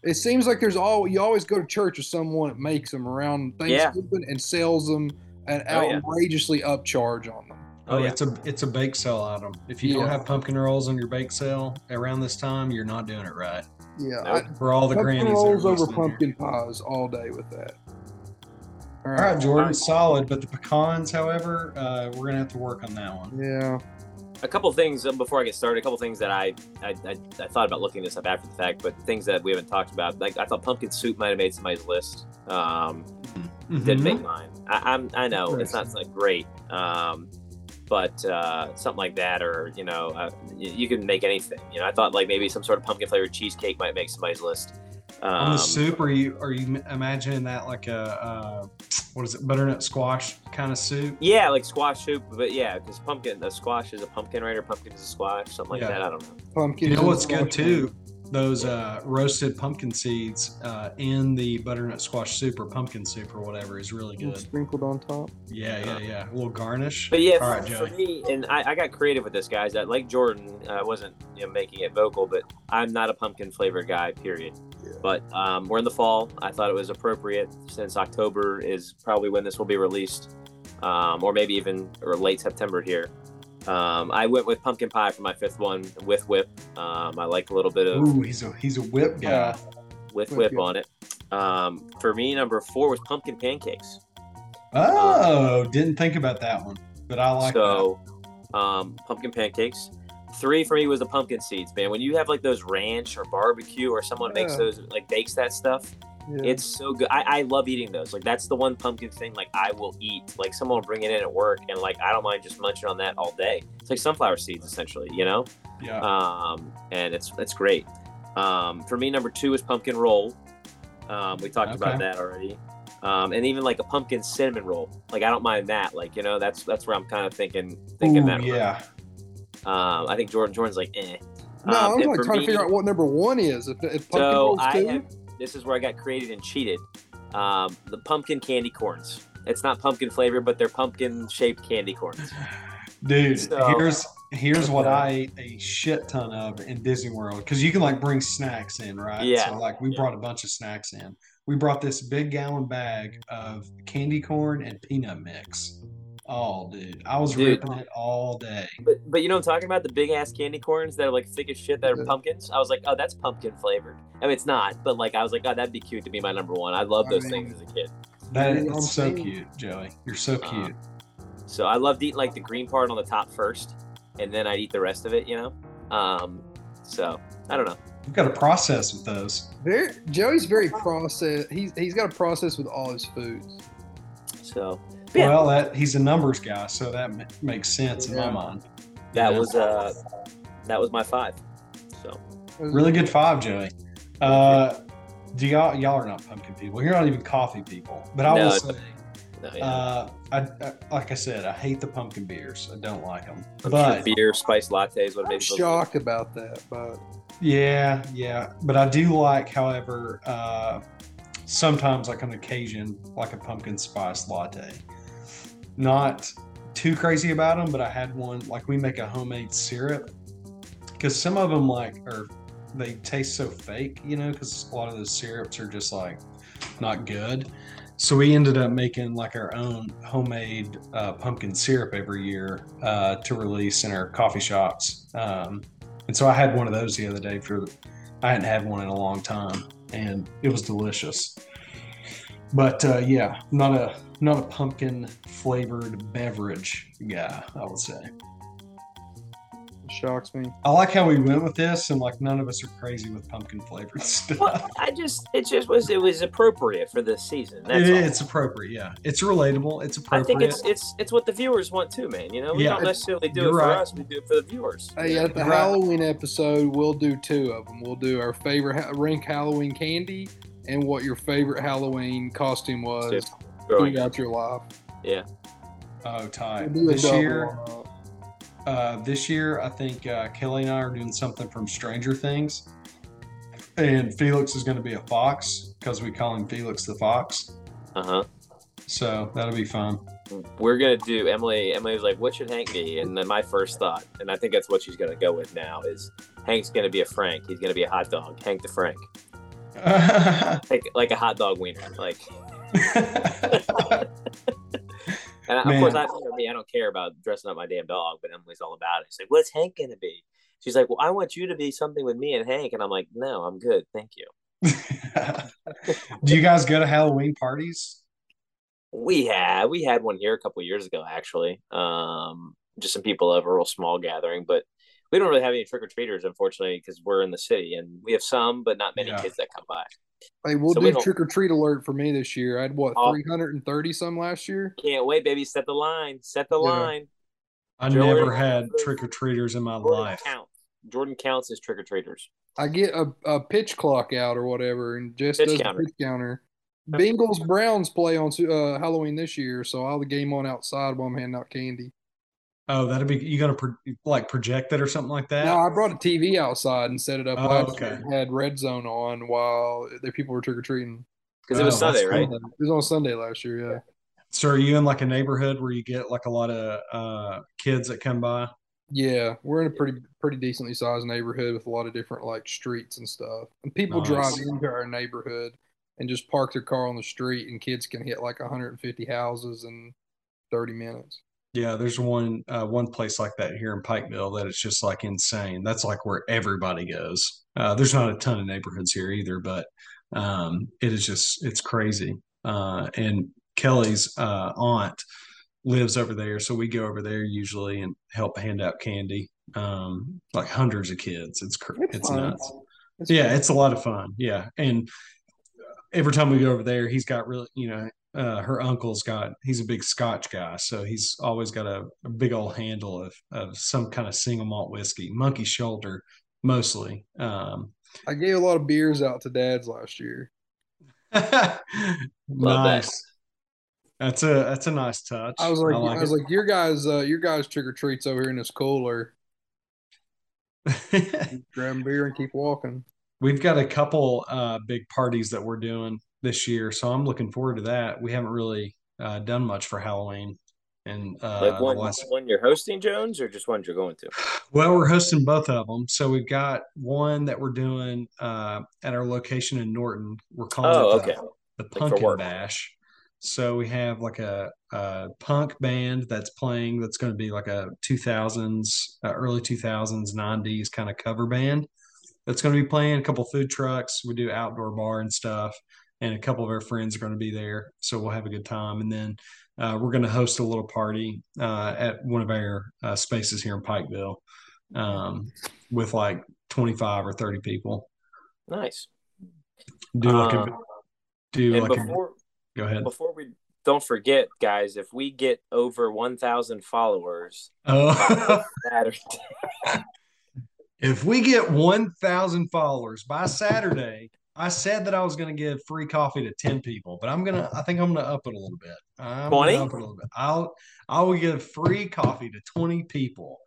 It seems like you always go to church with someone that makes them around Thanksgiving and sells them at outrageously upcharge on them. Oh, yeah. It's a bake sale item. If you don't have pumpkin rolls on your bake sale around this time, you're not doing it right. Yeah. For all the grannies. Rolls over pumpkin pies all day with that. All right, Jordan, solid. But the pecans, however, we're going to have to work on that one. Yeah. A couple things before I get started, a couple things that I thought about looking this up after the fact, but things that we haven't talked about. Like I thought pumpkin soup might have made somebody's list. Didn't make mine. I know it's not like great, but something like that or, you know, you can make anything. You know, I thought like maybe some sort of pumpkin-flavored cheesecake might make somebody's list. On the soup, are you imagining that like a butternut squash kind of soup? Yeah, like squash soup, but yeah, because a squash is a pumpkin, right? Or pumpkin is a squash, something like that. I don't know. Pumpkin. You know what's good too? Those roasted pumpkin seeds in the butternut squash soup or pumpkin soup or whatever is really good. Sprinkled on top. Yeah. A little garnish. But yeah, for me, and I got creative with this, guys. That like Jordan, I wasn't making it vocal, but I'm not a pumpkin flavored guy. Period. Yeah. But we're in the fall. I thought it was appropriate since October is probably when this will be released, or maybe even late September here. I went with pumpkin pie for my 5th one with whip. I like a little bit of. Ooh, he's a whip guy. With whip on it. For me, number 4 was pumpkin pancakes. Oh, didn't think about that one, but I like that. Pumpkin pancakes. 3 for me was the pumpkin seeds, man. When you have like those ranch or barbecue or someone makes those, like bakes that stuff, it's so good. I love eating those. Like that's the one pumpkin thing like I will eat. Like someone will bring it in at work and like I don't mind just munching on that all day. It's like sunflower seeds essentially, you know? Yeah. And it's great. For me, number 2 is pumpkin roll. We talked about that already. And even like a pumpkin cinnamon roll. Like I don't mind that. Like, you know, that's where I'm kind of thinking that. Yeah. I think Jordan's like, eh. No, I'm like trying to figure out what number 1 is. If pumpkin rolls this is where I got created and cheated. The pumpkin candy corns. It's not pumpkin flavor, but they're pumpkin-shaped candy corns. Dude, here's what I ate a shit ton of in Disney World. Because you can, like, bring snacks in, right? Yeah. So, like, we brought a bunch of snacks in. We brought this big gallon bag of candy corn and peanut mix. Oh, dude. I was ripping it all day. But you know what I'm talking about? The big-ass candy corns that are, like, thick as shit that are pumpkins? I was like, oh, that's pumpkin-flavored. I mean, it's not. But, like, I was like, oh, that'd be cute to be my number 1. I loved those things as a kid. That is so cute, Joey. You're so cute. So I loved eating, like, the green part on the top first, and then I'd eat the rest of it, you know? So, I don't know. You've got to process with those. Joey's very processed. He's got to process with all his foods. So... Yeah. Well, he's a numbers guy, so that makes sense in my mind. That was my 5. So really good 5, Joey. y'all are not pumpkin people. You're not even coffee people. But I will say, like I said, I hate the pumpkin beers. I don't like them. But beer, spice lattes, what I'm shocked about that. But yeah. But I do like, however, sometimes like on occasion, like a pumpkin spice latte. Not too crazy about them, but I had one. Like we make a homemade syrup because some of them they taste so fake, because a lot of those syrups are just like not good. So we ended up making like our own homemade pumpkin syrup every year to release in our coffee shops. And so I had one of those the other day I hadn't had one in a long time, and it was delicious. But not a pumpkin flavored beverage guy, I would say. Shocks me. I like how we went with this, and like none of us are crazy with pumpkin flavored stuff. Well, it was appropriate for this season. It's appropriate, yeah. It's relatable. It's appropriate. I think it's what the viewers want too, man. We don't necessarily do it for us. We do it for the viewers. Hey, at the Halloween episode, we'll do two of them. We'll do our favorite rank Halloween candy and what your favorite Halloween costume was throughout your life. Yeah. Oh, time this year, I think Kelly and I are doing something from Stranger Things, and Felix is going to be a fox because we call him Felix the Fox. So that'll be fun. We're going to do Emily. Emily was like, "What should Hank be?" And then my first thought, and I think that's what she's going to go with now, is Hank's going to be a Frank. He's going to be a hot dog. Hank the Frank, like a hot dog wiener, like. And of course, I don't care about dressing up my damn dog, but Emily's all about it. She's like, "What's Hank going to be?" She's like, "Well, I want you to be something with me and Hank." And I'm like, "No, I'm good. Thank you." Do you guys go to Halloween parties? We had one here a couple of years ago, actually. Just some people over, a real small gathering. But we don't really have any trick-or-treaters, unfortunately, because we're in the city. And we have some, but not many kids that come by. Hey, we'll do trick-or-treat alert for me this year. I had, 330-some last year? Can't wait, baby. Set the line. Set the line. I never had trick-or-treaters in my life. Jordan counts as trick-or-treaters. I get a pitch clock out or whatever, and Jess does a pitch counter. Bengals-Browns play on Halloween this year, so I'll have the game on outside while I'm handing out candy. Oh, you going to project it or something like that? No, I brought a TV outside and set it up. It had Red Zone on while the people were trick-or-treating. Because it was Sunday, right? It was on Sunday last year, yeah. So are you in like a neighborhood where you get like a lot of kids that come by? Yeah, we're in a pretty decently sized neighborhood with a lot of different like streets and stuff. And people drive into our neighborhood and just park their car on the street, and kids can hit like 150 houses in 30 minutes. Yeah, there's one place like that here in Pikeville that it's just like insane. That's like where everybody goes. There's not a ton of neighborhoods here either, but it's crazy. And Kelly's aunt lives over there, so we go over there usually and help hand out candy. Like hundreds of kids. It's nuts. It's a lot of fun. Yeah, and every time we go over there, he's got really, her uncle's he's a big Scotch guy, so he's always got a big old handle of some kind of single malt whiskey, Monkey Shoulder mostly. I gave a lot of beers out to dads last year. Nice. That's a nice touch. I was like, your guys trick or treats over here in this cooler. Grab a beer and keep walking. We've got a couple big parties that we're doing this year, so I'm looking forward to that. We haven't really done much for Halloween. And like one you're hosting, Jones, or just one you're going to? Well, we're hosting both of them. So we've got one that we're doing at our location in Norton. We're calling the Pumpkin Bash. So we have like a punk band that's playing that's going to be like a 2000s, early 2000s, 90s kind of cover band that's going to be playing. A couple food trucks. We do outdoor bar and stuff. And a couple of our friends are going to be there, so we'll have a good time. And then we're going to host a little party at one of our spaces here in Pikeville with like 25 or 30 people. Nice. Go ahead. Before we don't forget, guys, if we get over 1,000 followers, Saturday. If we get 1,000 followers by Saturday. I said that I was going to give free coffee to 10 people, but I think I'm going to up it a little bit. 20? Up it a little bit. I will give free coffee to 20 people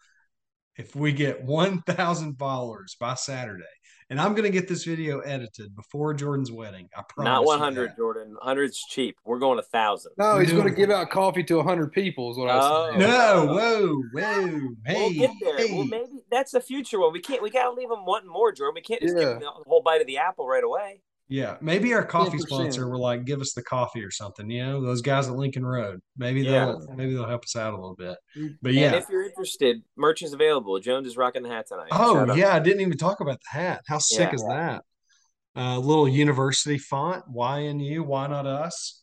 if we get 1,000 followers by Saturday. And I'm going to get this video edited before Jordan's wedding. I promise. Not 100, Jordan. 100's cheap. We're going 1,000. No, he's going to give out coffee to 100 people is what I said. No, whoa. Hey, we'll get there. Hey. Well, maybe that's the future one. We got to leave them wanting more, Jordan. We can't just give them a whole bite of the apple right away. Yeah, maybe our coffee 10%. Sponsor will like give us the coffee or something. You know, those guys at Lincoln Road. Maybe they'll help us out a little bit. But yeah, and if you're interested, merch is available. Jones is rocking the hat tonight. Oh yeah, I didn't even talk about the hat. How sick is that? Little university font. YNU. Why not us?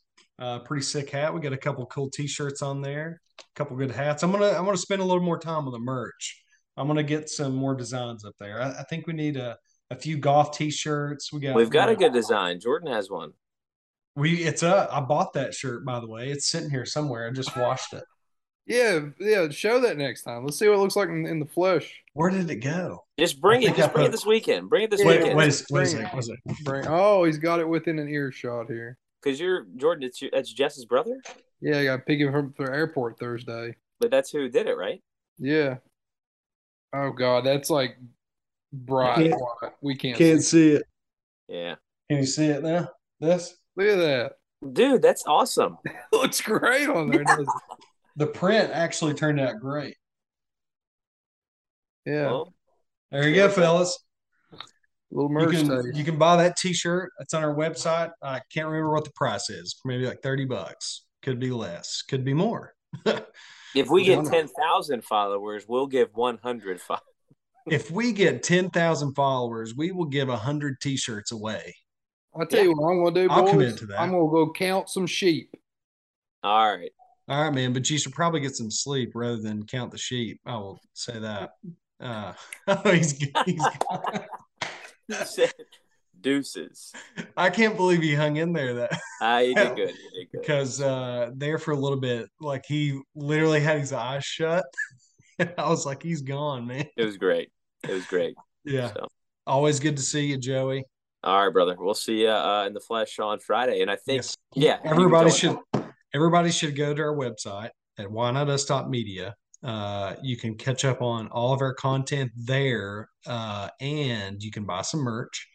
Pretty sick hat. We got a couple cool T-shirts on there. A couple good hats. I'm gonna spend a little more time on the merch. I'm gonna get some more designs up there. I think we need a few golf T-shirts. We've got a good design. Jordan has one. I bought that shirt, by the way. It's sitting here somewhere. I just washed it. Yeah. Show that next time. Let's see what it looks like in the flesh. Where did it go? Just bring it. Just bring it this weekend. Bring it this weekend. Wait a second. Oh, he's got it within an earshot here. Because you're Jordan. That's Jess's brother. Yeah, I got to pick him up from the airport Thursday. But that's who did it, right? Yeah. Oh God, that's like. Bright. We can't see it. Yeah. Can you see it now? This? Look at that. Dude, that's awesome. It looks great on there. Doesn't it? The print actually turned out great. Yeah. Well, there you go, fellas. Little merch. You can buy that T-shirt. It's on our website. I can't remember what the price is. Maybe like $30. Could be less. Could be more. If we get 10,000 followers, we'll give 100 followers. If we get 10,000 followers, we will give 100 T-shirts away. I'll tell you what I'm going to do, boys. I'll commit to that. I'm going to go count some sheep. All right, man. But you should probably get some sleep rather than count the sheep. I will say that. He's deuces. I can't believe he hung in there. You did good. Because there for a little bit, like he literally had his eyes shut. I was like, he's gone, man. It was great. Yeah. So. Always good to see you, Joey. All right, brother. We'll see you in the flesh on Friday. And I think, everybody should go to our website at whynotus.media. You can catch up on all of our content there, and you can buy some merch.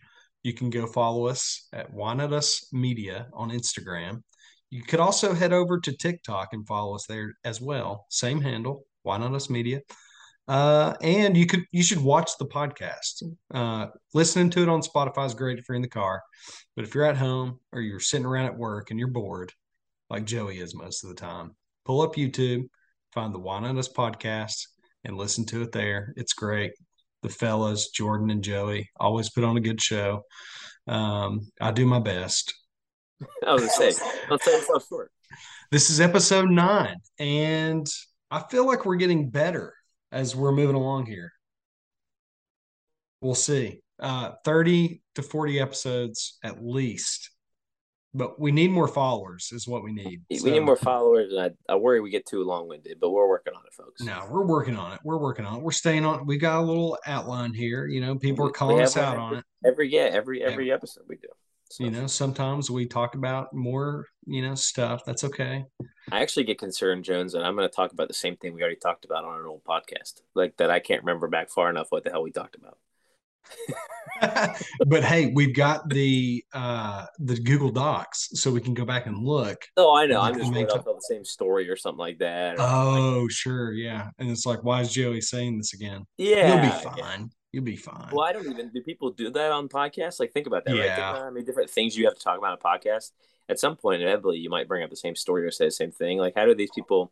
You can go follow us at whynotusmedia on Instagram. You could also head over to TikTok and follow us there as well. Same handle, whynotusmedia. And you should watch the podcast. Listening to it on Spotify is great if you're in the car, but if you're at home or you're sitting around at work and you're bored, like Joey is most of the time, pull up YouTube, find the Why Not Us podcast, and listen to it there. It's great. The fellas, Jordan and Joey, always put on a good show. I do my best. I was gonna say, I'll tell you so short. This is episode 9, and I feel like we're getting better as we're moving along here. We'll see. 30 to 40 episodes at least. But we need more followers is what we need. We need more followers, and I worry we get too long-winded, but we're working on it, folks. No, we're working on it. We're staying on. We got a little outline here. You know, people are calling us out on it. Every episode we do. So. You know, sometimes we talk about more, you know, stuff. That's okay. I actually get concerned, Jones, and I'm going to talk about the same thing we already talked about on an old podcast, like that I can't remember back far enough what the hell we talked about. But, hey, we've got the Google Docs, so we can go back and look. Oh, I know. I'm just going to tell the same story or something like that. Oh, like, sure, yeah. And it's like, why is Joey saying this again? Yeah. He'll be fine. Yeah. You'll be fine. Well, do people do that on podcasts? Like, think about that, right? How many different things you have to talk about on a podcast. At some point, inevitably, you might bring up the same story or say the same thing. Like, how do these people,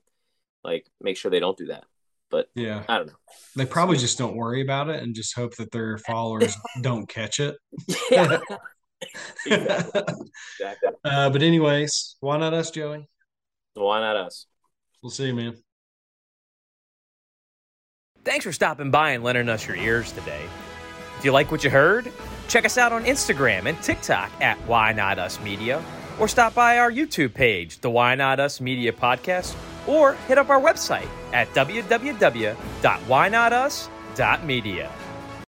like, make sure they don't do that? But, yeah, I don't know. They probably just don't worry about it and just hope that their followers don't catch it. Yeah. Exactly. But anyways, why not us, Joey? Why not us? We'll see you, man. Thanks for stopping by and lending us your ears today. If you like what you heard, check us out on Instagram and TikTok at Why Not Us Media, or stop by our YouTube page, the Why Not Us Media Podcast, or hit up our website at www.whynotus.media.